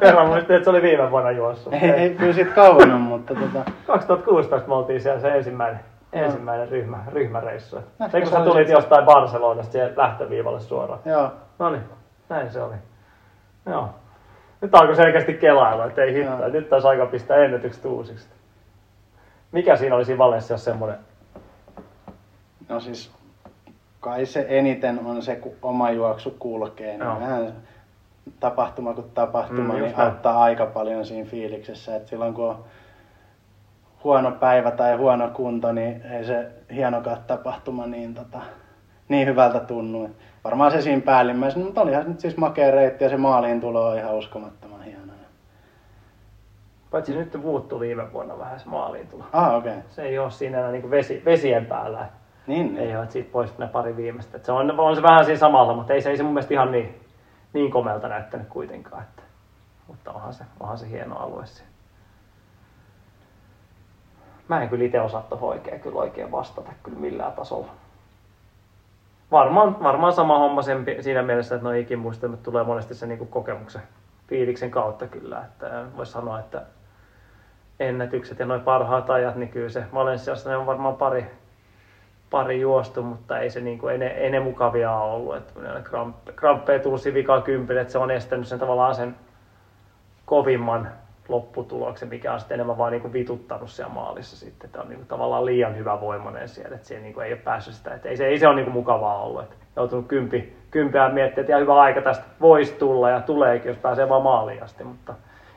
Perran muistin, että se oli viime vuonna juossut. Ei, ei kyllä siitä kauan on, mutta tota... kaksituhattakuusitoista me oltiin siellä se ensimmäinen, ensimmäinen ryhmä, ryhmäreissu. Nähkö se kun sä tulit sit... jostain Barcelonasta siihen lähtöviivalle suoraan. Joo. Noniin, näin se oli. Joo. Nyt alkoi selkeästi kelailla, että ei hittaa. Nyt taisi aika pistää ennätykset uusiksi. Mikä siinä oli siinä Valenciassa semmoinen? No siis kai se eniten on se, kun oma juoksu kulkee. No. Vähän tapahtuma kuin tapahtuma, mm, niin auttaa näin. Aika paljon siinä fiiliksessä. Et silloin kun on huono päivä tai huono kunto, niin ei se hienokaan tapahtuma niin, tota, niin hyvältä tunnu. Varmaan se siinä päällimmäisenä, mutta olihan nyt siis makea reitti ja se maaliin tulo on ihan uskomattoman hienoa. Paitsi nyt muuttui viime vuonna vähän se maaliin tulo. Ah, okei. Okay. Se ei ole siinä enää niin kuin vesi, vesien päällä. Niin, niin. Ei ole, että siitä poistui ne pari viimeistä. Se on, on se vähän siinä samalla, mutta ei se, ei se mun mielestä ihan niin, niin komealta näyttänyt kuitenkaan, että, mutta onhan se, onhan se hieno alue siinä. Mä en kyllä itse osaa tuohon oikein, kyllä oikein vastata kyllä millään tasolla. Varmaan, varmaan sama homma sen, siinä mielessä, että nuo ikimuistelmat tulee monesti sen niin kokemuksen fiiliksen kautta kyllä. Että voisi sanoa, että ennätykset ja noin parhaat ajat, niin kyllä se Valensiassa on varmaan pari, pari juostu, mutta ei se niin ene, ene mukavia ollut. Grampeja tullut siinä vikaa kympille, että se on estänyt sen tavallaan sen kovimman lopputuloksen, mikä on sitten enemmän vaan niin kuin vituttanut siellä maalissa sitten, että on niin kuin tavallaan liian hyvä voimainen siellä, että siihen niin kuin ei ole päässyt sitä, että ei se, ei se ole niin kuin mukavaa ollut, että joutunut kympi, kympiään miettimään, että ihan hyvä aika tästä voisi tulla ja tuleekin, jos pääsee vaan maaliin asti, mutta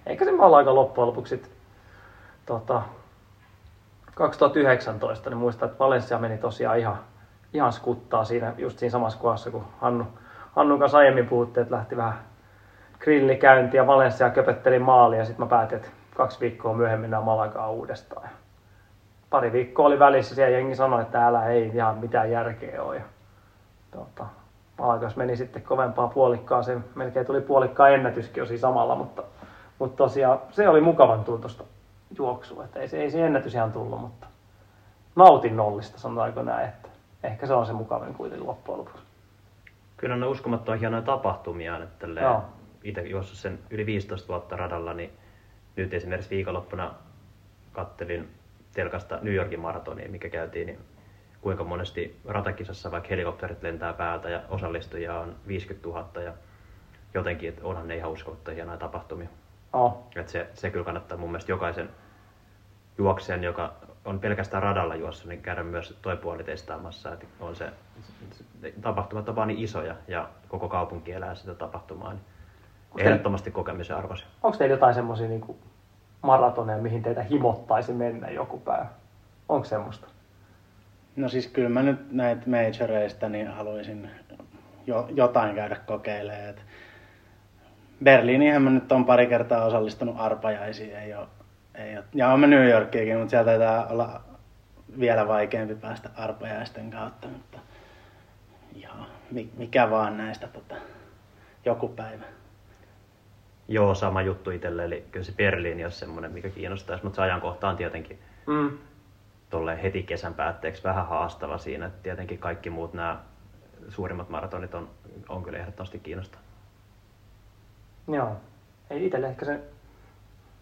eikä se Malaga loppujen lopuksi tota, kaksituhattayhdeksäntoista, niin muistan, että Valencia meni tosiaan ihan, ihan skuttaa siinä, just siinä samassa kohdassa, kun Hannu, Hannun kanssa aiemmin puhuttiin, että lähti vähän grillikäynti ja Valencia köpötteli maali ja sitten mä päätin, että kaksi viikkoa myöhemmin nämä Malagaa uudestaan. Ja pari viikkoa oli välissä, siellä jengi sanoi, että älä ei ihan mitään järkeä ole. Ja, tuota, Malagas meni sitten kovempaa puolikkaa, se melkein tuli puolikkaa ennätyskin jo siinä samalla, mutta, mutta tosiaan se oli mukavan tuntosta juoksua. Että ei, se, ei se ennätys ihan tullut, mutta nautinnollista sanotaanko näin, että ehkä se on se mukavin kuitenkin loppujen lopuksi. Kyllä ne uskomattoman hienoja tapahtumia. Että itse juossut sen yli viisitoista vuotta radalla, niin nyt esimerkiksi viikonloppuna kattelin telkasta New Yorkin maratonia, mikä käytiin, niin kuinka monesti ratakisassa vaikka helikopterit lentää päältä ja osallistujia on viisikymmentätuhatta ja jotenkin, että onhan ne ihan uskomattoman hienoja tapahtumia. Oh. Että se, se kyllä kannattaa mun mielestä jokaisen juokseen, joka on pelkästään radalla juossut, niin käydä myös toi puoli testaamassa, että on se, tapahtumat on vaan niin isoja ja koko kaupunki elää sitä tapahtumaa. Niin ehdottomasti kokemisen arvoisia. Onko teillä jotain semmoisia niinku maratoneja, mihin teitä himottaisi mennä joku päivä? Onko semmoista? No siis kyllä mä nyt näitä majoreista niin haluaisin jo, jotain käydä kokeilemaan. Et Berliinihän mä nyt on pari kertaa osallistunut arpajaisiin. Ei ole, ei ole, ja olen New Yorkiakin, mutta sieltä taitaa olla vielä vaikeampi päästä arpajaisten kautta. Mutta joo, mikä vaan näistä tota, joku päivä. Joo, sama juttu itselle, eli kyllä se Berliini on semmoinen, mikä kiinnostaisi, mutta se ajankohta on tietenkin mm. tolleen heti kesän päätteeksi vähän haastava siinä, että tietenkin kaikki muut nämä suurimmat maratonit on, on kyllä ehdottomasti kiinnostavaa. Joo, ei itselle ehkä se,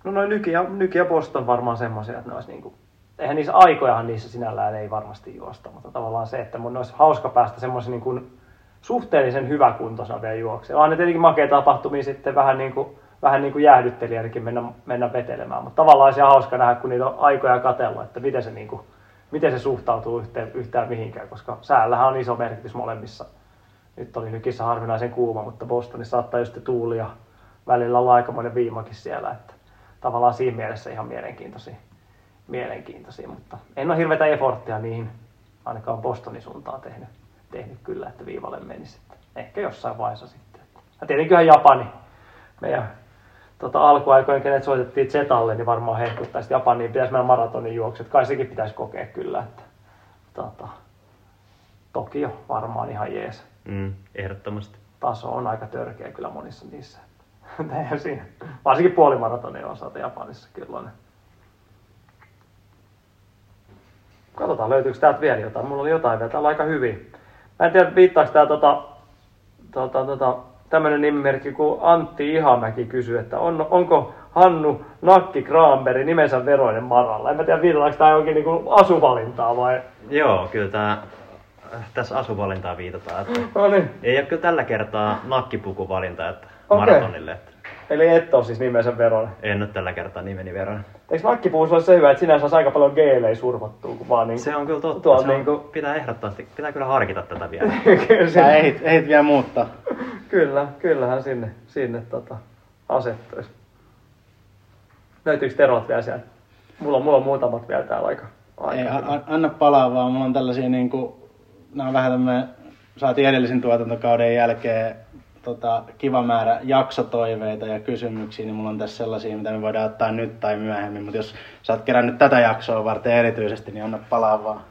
no noin Nyki ja, Nyki ja Boston varmaan semmoisia, että ne olisi niinku, eihän niissä aikojahan niissä sinällään ei varmasti juosta, mutta tavallaan se, että mun olisi hauska päästä semmoisen niinku suhteellisen hyväkuntoisena vielä juokseen. Vaan ne tietenkin makea tapahtumia sitten vähän niin kuin, vähän niin kuin jäähdyttelijärikin mennä, mennä vetelemään. Mutta tavallaan se on hauska nähdä, kun niitä on aikoja katsellut, että miten se, niin kuin, miten se suhtautuu yhteen, yhtään mihinkään, koska säällähän on iso merkitys molemmissa. Nyt oli Nykissä harvinaisen kuuma, mutta Bostonissa saattaa just tuuli ja välillä olla aikamoinen viimakin siellä. Että tavallaan siinä mielessä ihan mielenkiintoisia. mielenkiintoisia. Mutta en ole hirveätä eforttia niihin ainakaan Bostonin suuntaan tehnyt. tehnyt kyllä, että viivalle menisi. Ehkä jossain vaiheessa sitten. Ja tietenkin Japani. Meidän tota, alkuaikojen, kenet soitettiin Zetalle, niin varmaan hehkuttaisi Japaniin. Pitäisi mennä maratonin juokset. Kai sekin pitäisi kokea kyllä. Että, tota, Tokio varmaan ihan jees. Mm, ehdottomasti. Taso on aika törkeä kyllä monissa niissä. Siinä. Varsinkin puolimaratonin osalta Japanissa kyllä on. Katsotaan, löytyykö täältä vielä jotain. Mulla oli jotain vielä. Täällä on aika hyvin. Mä en tiedä, viittaako tää tota, tota, tota, tämmönen nimimerkki, kun Antti Ihamäki kysyy, että on, onko Hannu Nakki Granberg nimensä veroinen Maralla? En mä tiedä, viittaako tää onkin niinku asuvalintaa vai? Joo, kyllä tää, tässä asuvalintaa viitataan. No niin. Ei ole kyllä tällä kertaa nakkipukuvalinta että okay. Maratonille. Että. Eli et ole siis nimensä veroinen? En ole tällä kertaa nimeni veroinen. Eikö nakkipuus ole se hyvä, että sinänsä on aika paljon geelejä survottua? Kun vaan niin, se on kyllä totta. Se niin kuin... on, pitää ehdottomasti, pitää kyllä harkita tätä vielä. Kyllä ehdit, ehdit vielä muuttaa. Kyllä, kyllähän sinne, sinne tota, asettuisi. Löytyykö Terot vielä siellä? Mulla on, mulla on muutamat vielä täällä aika. aika Ei, a- anna palaa vaan. Mulla on tällaisia niinku, nämä on vähän tämmöinen, saatiin edellisen tuotantokauden jälkeen Tota, kiva määrä jaksotoiveita ja kysymyksiä, niin mulla on tässä sellaisia, mitä me voidaan ottaa nyt tai myöhemmin, mutta jos sä oot kerännyt tätä jaksoa varten erityisesti, niin anna palaa vaan.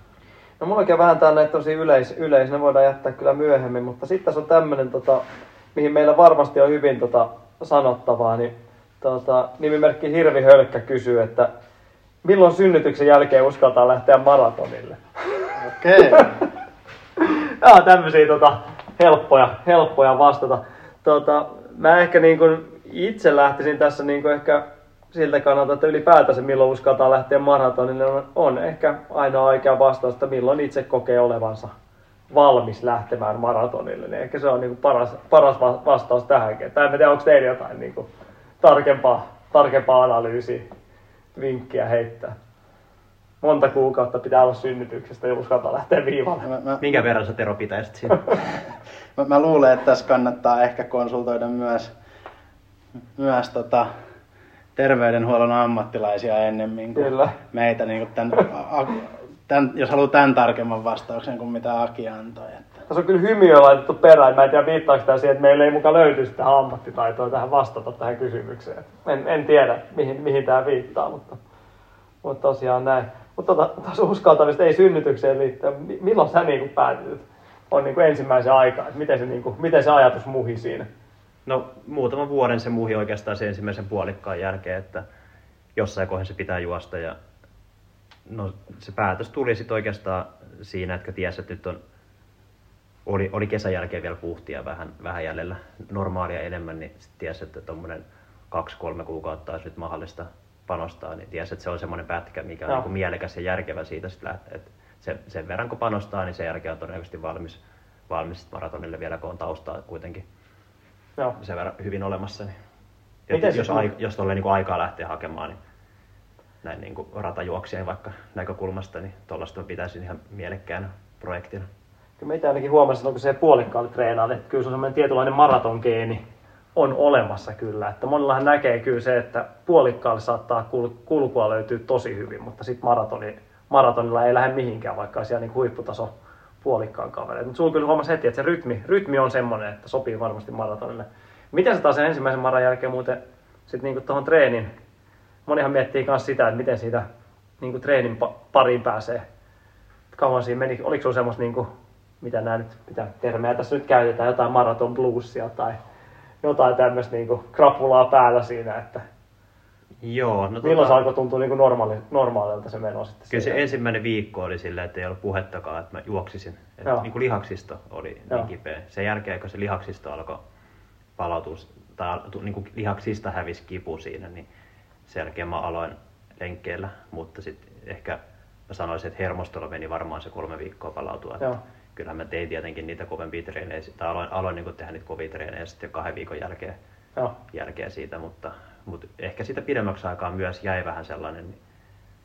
No mulla on vähän täällä näitä tosi yleis, yleis, ne voidaan jättää kyllä myöhemmin, mutta sitten tässä on tämmönen tota, mihin meillä varmasti on hyvin tota, sanottavaa, niin tota, nimimerkki Hirvi Hölkkä kysyy, että milloin synnytyksen jälkeen uskaltaa lähteä maratonille? Okei. Okay. Jaa, tämmöisiä tota, helppoja, helppoja vastata. Tota, mä ehkä niin kuin itse lähtisin tässä niin kuin ehkä siltä kannalta, että ylipäätänsä milloin uskaltaa lähteä maratonille on, on ehkä aina oikea vastaus, että milloin itse kokee olevansa valmis lähtemään maratonille. Niin ehkä se on niin kuin paras, paras vastaus tähänkin. Tai en tiedä, onko teillä jotain niin kuin tarkempaa, tarkempaa analyysiä, vinkkiä heittää. Monta kuukautta pitää olla synnytyksestä, jos uskaltaa lähteä viivalle. Mä, mä, Minkä verran sä, Tero, pitäisit siinä? mä, mä luulen, että tässä kannattaa ehkä konsultoida myös, myös tota, terveydenhuollon ammattilaisia ennemmin kuin Kyllä. meitä. Niin kuin tämän, a, tämän, jos haluaa tämän tarkemman vastauksen kuin mitä Aki antoi. Että. Tässä on kyllä hymiö laitettu perään. Mä en tiedä, viittaako tämä siihen, että meillä ei muka löytyisi sitä ammattitaitoa tähän vastata tähän kysymykseen. En, en tiedä, mihin, mihin tämä viittaa, mutta, mutta tosiaan näin. Mutta tuossa uskaltamista ei synnytykseen liittyen, milloin sä niin kuin päätyt on niin kuin ensimmäisen aikaa? Miten se, niin kuin, miten se ajatus muhi siinä? No muutaman vuoden se muhi oikeastaan sen ensimmäisen puolikkaan jälkeen, että jossain kohden se pitää juosta. Ja no, se päätös tuli sitten oikeastaan siinä, että tiesi, että nyt on, oli, oli kesän jälkeen vielä puhtia vähän, vähän jäljellä normaalia enemmän, niin sitten tiesi, että tuommoinen kaksi-kolme kuukautta olisi nyt mahdollista panostaa, niin tiesi, että se on semmoinen pätkä, mikä on no. niin mielekäs ja järkevä siitä sitten lähteä. Että sen, sen verran kun panostaa, niin sen jälkeen on todennäköisesti valmis, valmis maratonille vielä, kun on taustaa kuitenkin no. sen verran hyvin olemassa. Niin. Jos, jos, aik- jos tolleen niin kuin aikaa lähtee hakemaan, niin näin niin kuin ratajuoksijan vaikka näkökulmasta, niin tuollaista pitäisi ihan mielekkäänä projektina. Kyllä mä itse ainakin huomasin, että kun se puolikkaalle treenaat, että kyllä se on semmoinen tietynlainen maratongeeni on olemassa kyllä, että monillahan näkee kyllä se, että puolikkaalle saattaa kul- kulkua löytyy tosi hyvin, mutta sitten maratoni, maratonilla ei lähde mihinkään, vaikka siellä niin huipputaso puolikkaan kavereita. Mutta sulla kyllä huomasi heti, että se rytmi, rytmi on semmoinen, että sopii varmasti maratonille. Miten se taas sen ensimmäisen maran jälkeen muuten sitten niinku tuohon treenin, monihan miettii myös sitä, että miten siitä niinku treenin pa- pariin pääsee. Kauan siinä meni, oliko sulla semmoista, niinku, mitä nämä nyt, mitä termejä tässä nyt käytetään, jotain maraton bluesia tai jotain tämmöistä niinku krapulaa päällä siinä, että Joo, no milloin se alkoi tuntua niinku normaali, normaalilta se meno sitten? Kyllä se ensimmäinen viikko oli silleen, että ei ollut puhettakaan, että mä juoksisin. Että niinku lihaksisto oli Joo. niin kipeä. Sen jälkeen, kun se lihaksisto alkoi palautua, tai niinku lihaksista hävisi kipu siinä, niin sen jälkeen mä aloin lenkkeellä. Mutta sitten ehkä mä sanoisin, että hermostolla meni varmaan se kolme viikkoa palautua. Kyllähän mä tein tietenkin niitä kovempia treenejä, tai aloin, aloin niin tehdä niitä kovia treenejä sitten kahden viikon jälkeen, jälkeen siitä, mutta, mutta ehkä siitä pidemmäksi aikaa myös jäi vähän sellainen,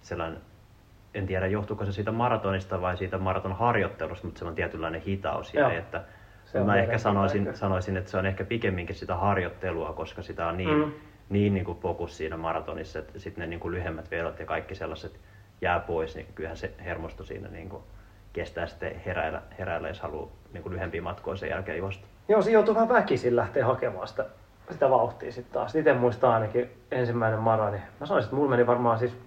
sellainen, en tiedä johtuuko se siitä maratonista vai siitä maraton harjoittelusta, mutta se on tietynlainen hitaus jäi, että se mä ehkä sanoisin, sanoisin, että se on ehkä pikemminkin sitä harjoittelua, koska sitä on niin, mm. niin, niin kuin fokus siinä maratonissa, että sitten ne niin kuin lyhyemmät vedot ja kaikki sellaiset jää pois, niin kyllähän se hermosto siinä niin kuin kestää sitten heräillä, heräillä jos haluaa niin lyhempiä matkoja sen jälkeen juosta. Joo, se joutuu vähän väkisin lähteä hakemaan sitä, sitä vauhtia sitten taas. Itse muistan ainakin ensimmäinen marani. Mä sanoisin, että mulla meni varmaan siis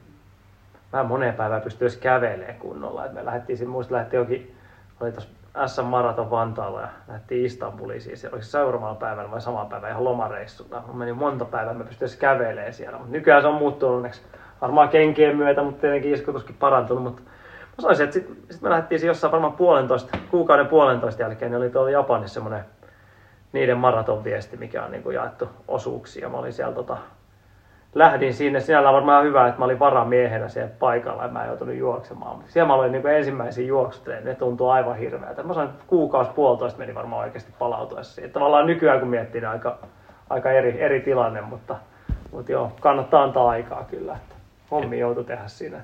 vähän moneen päivään pystyy edes kävelemään kunnolla. Et me lähdettiin sitten, muista lähdettiin johonkin, oli tuossa äs äm-maraton Vantaalla ja lähdettiin Istanbuliin siis. Oliko se seuraavana päivänä vai saman päivänä ihan lomareissulla. Mä menin monta päivää, mä pystyin edes kävelemään siellä. Mut nykyään se on muuttunut onneksi varmaan kenkien myötä, mutta tietenkin iskutuskin parantunut. Mutta mä sanoisin, että sitten sit me lähdettiin jossain varmaan puolentoista, kuukauden puolentoista jälkeen, niin oli tuolla Japanissa semmoinen niiden maratonviesti, mikä on niin kuin jaettu osuuksiin. Ja mä olin siellä, tota, lähdin sinne. Sinällään varmaan hyvä, että mä olin varamiehenä siellä paikalla ja mä en joutunut juoksemaan. Mutta siellä mä olin niin kuin ensimmäisiä juoksutreenejä, ne tuntui aivan hirveältä. Mä sanoin, että kuukausi puolitoista meni varmaan oikeasti palautuessa siihen. Tavallaan nykyään kun miettii, niin aika, aika eri, eri tilanne, mutta, mutta joo, kannattaa antaa aikaa kyllä. Hommi joutui tehdä siinä.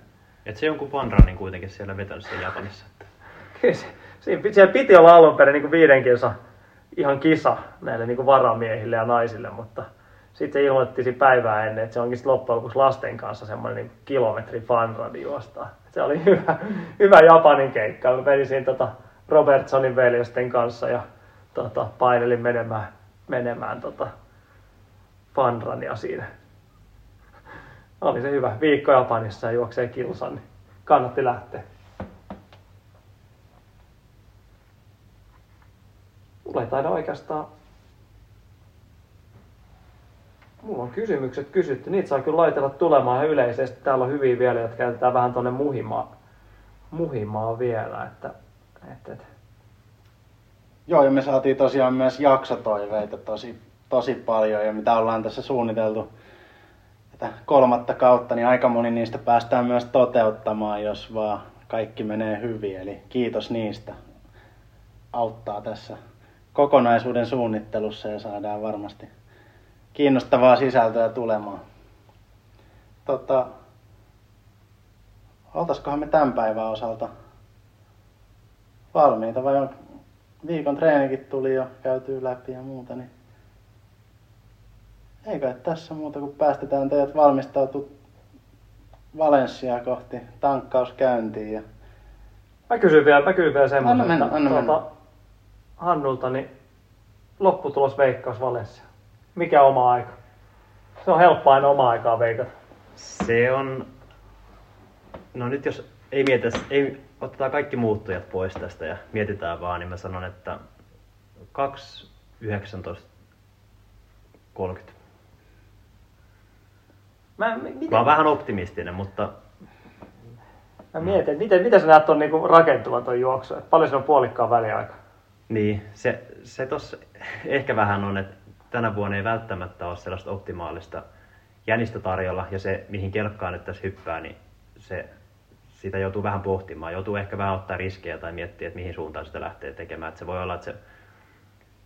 Että se jonkun vanranin kuitenkin siellä vetänyt siellä Japanissa. Kyllä se, siellä piti olla alun perin niin viiden kilsa ihan kisa näille niin varamiehille ja naisille, mutta sitten se ilmoitti päivää ennen, että se onkin loppujen lopuksi lasten kanssa semmoinen niin kilometrin vanrani juostaa. Se oli hyvä, hyvä Japanin keikka. Mä menin siinä tota Robertsonin veljesten kanssa ja tota, painelin menemään, menemään tota vanrania siinä. Oli se hyvä. Viikko Japanissa ja juoksee kilsan, niin kannatti lähteä. Mulla ei taida oikeastaan Mulla on kysymykset kysytty, niitä saa kyllä laitella tulemaan yleisesti. Täällä on hyviä vielä, jotka käytetään vähän tuonne muhimaan, muhimaan vielä. Että, et, et. Joo, ja me saatiin tosiaan myös jaksotoiveita tosi, tosi paljon ja mitä ollaan tässä suunniteltu tätä kolmatta kautta, niin aika moni niistä päästään myös toteuttamaan, jos vaan kaikki menee hyvin. Eli kiitos niistä. Auttaa tässä kokonaisuuden suunnittelussa ja saadaan varmasti kiinnostavaa sisältöä tulemaan. Tota, oltaiskohan me tämän päivän osalta valmiita vai on viikon treenikin tuli jo käytyy läpi ja muuta, niin eikö tässä muuta kuin päästetään teidät valmistautua Valenciaa kohti tankkauskäyntiin. Ja mä kysyn vielä, mä kysyn vielä semmoinen, anna mennä, anna mennä. Tuota, Hannulta niin lopputulos veikkaus Valencia. Mikä oma aika? Se on helppo aina oma aikaa veikata. Se on... No nyt jos ei mietitä, ei otetaan kaikki muuttujat pois tästä ja mietitään vaan, niin mä sanon, että kaksi yhdeksäntoista kolmekymmentä. Mä, miten... mä oon vähän optimistinen, mutta... Mä mietin, että miten, miten sä näet ton niinku rakentuvan ton juoksu? Et paljon siinä on puolikkaan väliaika? Niin, se, se tossa ehkä vähän on, että tänä vuonna ei välttämättä ole sellaista optimaalista jänistä tarjolla ja se, mihin kelkkaan nyt tässä hyppää, niin se, sitä joutuu vähän pohtimaan. Joutuu ehkä vähän ottaa riskejä tai miettiä, että mihin suuntaan sitä lähtee tekemään. Et se voi olla, että se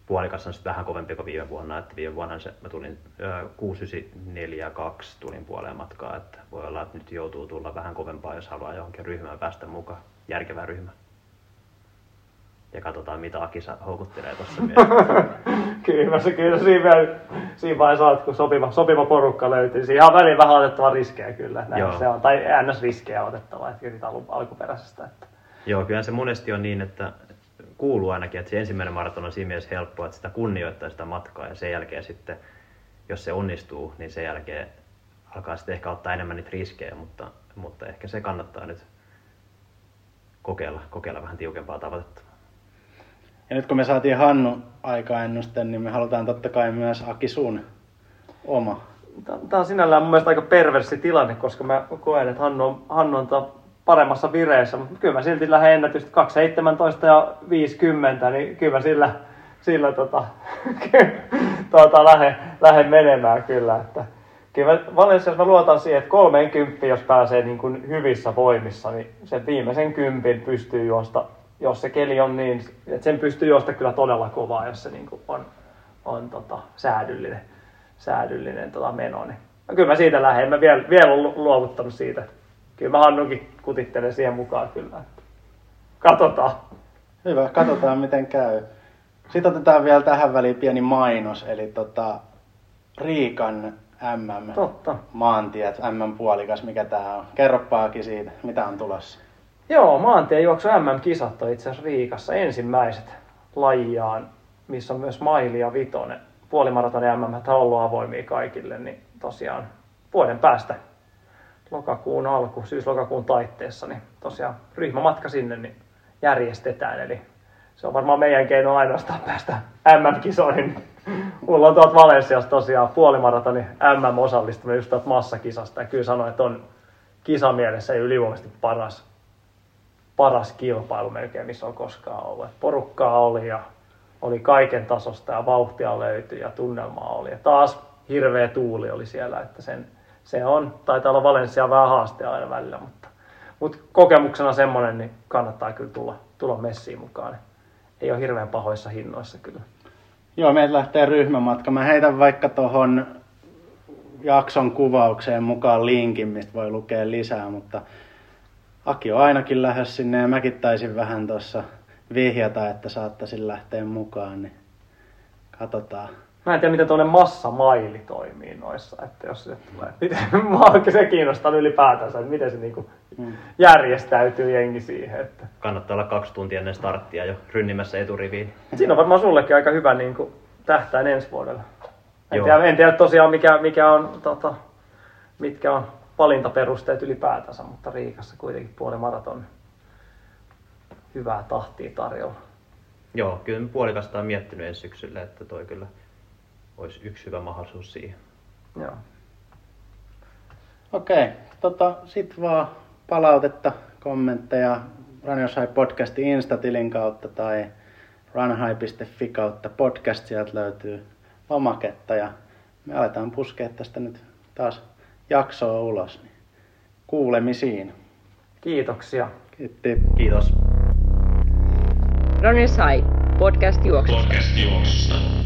puolikas on sitten vähän kovempi kuin viime vuonna. Et viime vuonna se, mä tulin kuusi yhdeksän neljä kaksi tulin puoleen matkaa. Et voi olla, että nyt joutuu tulla vähän kovempaa, jos haluaa johonkin ryhmään päästä mukaan. Järkevä ryhmä. Ja katsotaan, mitä Aki houkuttelee tuossa mielessä. Kyllä, kyllä siinä, siinä vaiheessa olet, kun sopiva, sopiva porukka löytyy. Siinä on väliin vähän otettava riskejä kyllä. Se on, tai ns-riskejä otettava, että niitä alkuperäisestä. Että. Joo, kyllä se monesti on niin, että kuuluu ainakin, että se ensimmäinen maraton on siinä mielessä helppoa, että sitä kunnioittaa sitä matkaa. Ja sen jälkeen sitten, jos se onnistuu, niin sen jälkeen alkaa sitten ehkä ottaa enemmän niitä riskejä. Mutta, mutta ehkä se kannattaa nyt kokeilla, kokeilla vähän tiukempaa tavoitetta. Ja nyt kun me saatiin Hannu aikaennuste, niin me halutaan totta kai myös Aki sun oma. Tämä on sinällään mun mielestä aika perversi tilanne, koska mä koen, että Hannu on, Hannu on paremmassa vireessä. Mutta kyllä mä silti lähden ennätystä kaksi seitsemäntoista ja viisikymmentä, niin kyllä mä sillä, sillä tota, tota, lähden, lähden menemään kyllä. Että kyllä Valenciassa mä luotan siihen, että kolmekymmentä, jos pääsee niin kuin hyvissä voimissa, niin sen viimeisen kympin pystyy juosta. Jos se keli on niin, että sen pystyy juosta kyllä todella kovaa, jos se niin on, on tota, säädyllinen, säädyllinen tota meno. Niin. No, kyllä mä siitä lähden, en mä vielä, vielä ole luovuttanut siitä. Kyllä mä Hannunkin kutittelen siihen mukaan kyllä. Katsotaan. Hyvä, katsotaan miten käy. Sitten otetaan vielä tähän väliin pieni mainos, eli tota, Riikan M M Totta. Maantiet, M M-puolikas, mikä tää on. Kerropaakin siitä, mitä on tulossa. Joo, maantiejuoksu M M-kisat on itse asiassa Riikassa ensimmäiset lajiaan, missä on myös maili ja vitonen. Puolimaratonin M M on ollut avoimia kaikille, niin tosiaan vuoden päästä lokakuun alku, syys-lokakuun taitteessa, niin tosiaan ryhmämatka sinne niin järjestetään. Eli se on varmaan meidän keino ainoastaan päästä M M-kisoihin. Mulla on tuolta Valensiassa tosiaan puolimaratonin M M-osallistuminen just tuolta massakisasta. Ja kyllä sanoin, että on kisamielessä ylivoimaisesti paras. Paras kilpailu melkein, missä on koskaan ollut. Et porukkaa oli ja oli kaiken tasosta ja vauhtia löytyi ja tunnelmaa oli. Ja taas hirveä tuuli oli siellä, että sen, se on, taitaa olla Valencia vähän haaste aina välillä, mutta, mutta kokemuksena semmoinen, niin kannattaa kyllä tulla, tulla messiin mukaan. Ei ole hirveän pahoissa hinnoissa kyllä. Joo, meiltä lähtee ryhmämatka. Mä heitän vaikka tuohon jakson kuvaukseen mukaan linkin, mistä voi lukea lisää, mutta Aki on ainakin lähes sinne ja mäkin taisin vähän tuossa vihjata, että saattaisin lähteä mukaan, niin katsotaan. Mä en tiedä, miten tuollainen massamaili toimii noissa, että jos se tulee. Miten, se kiinnostaa ylipäätänsä, että miten se niinku mm. järjestäytyy jengi siihen. Että. Kannattaa olla kaksi tuntia ennen starttia jo rynnimässä eturiviin. Siinä on varmaan sullekin aika hyvä niinku tähtäin ensi vuodella. En tiedä, en tiedä tosiaan mikä, mikä on, tota, mitkä on. Valintaperusteet ylipäätänsä, mutta Riikassa kuitenkin puolimaraton hyvää tahtia tarjolla. Joo, kyllä me puolikasta on miettinyt ensi syksyllä, että toi kyllä olisi yksi hyvä mahdollisuus siihen. Joo. Okei, okay. tota, sit vaan palautetta, kommentteja Runner's High podcastin Insta-tilin kautta tai runhigh piste fi kautta podcast, sieltä löytyy lomaketta ja me aletaan puskea tästä nyt taas jaksoa ulos. Kuulemisiin. Kiitoksia. Kiitti. Kiitos. Runner's High podcast juoksusta. Podcast juoksusta.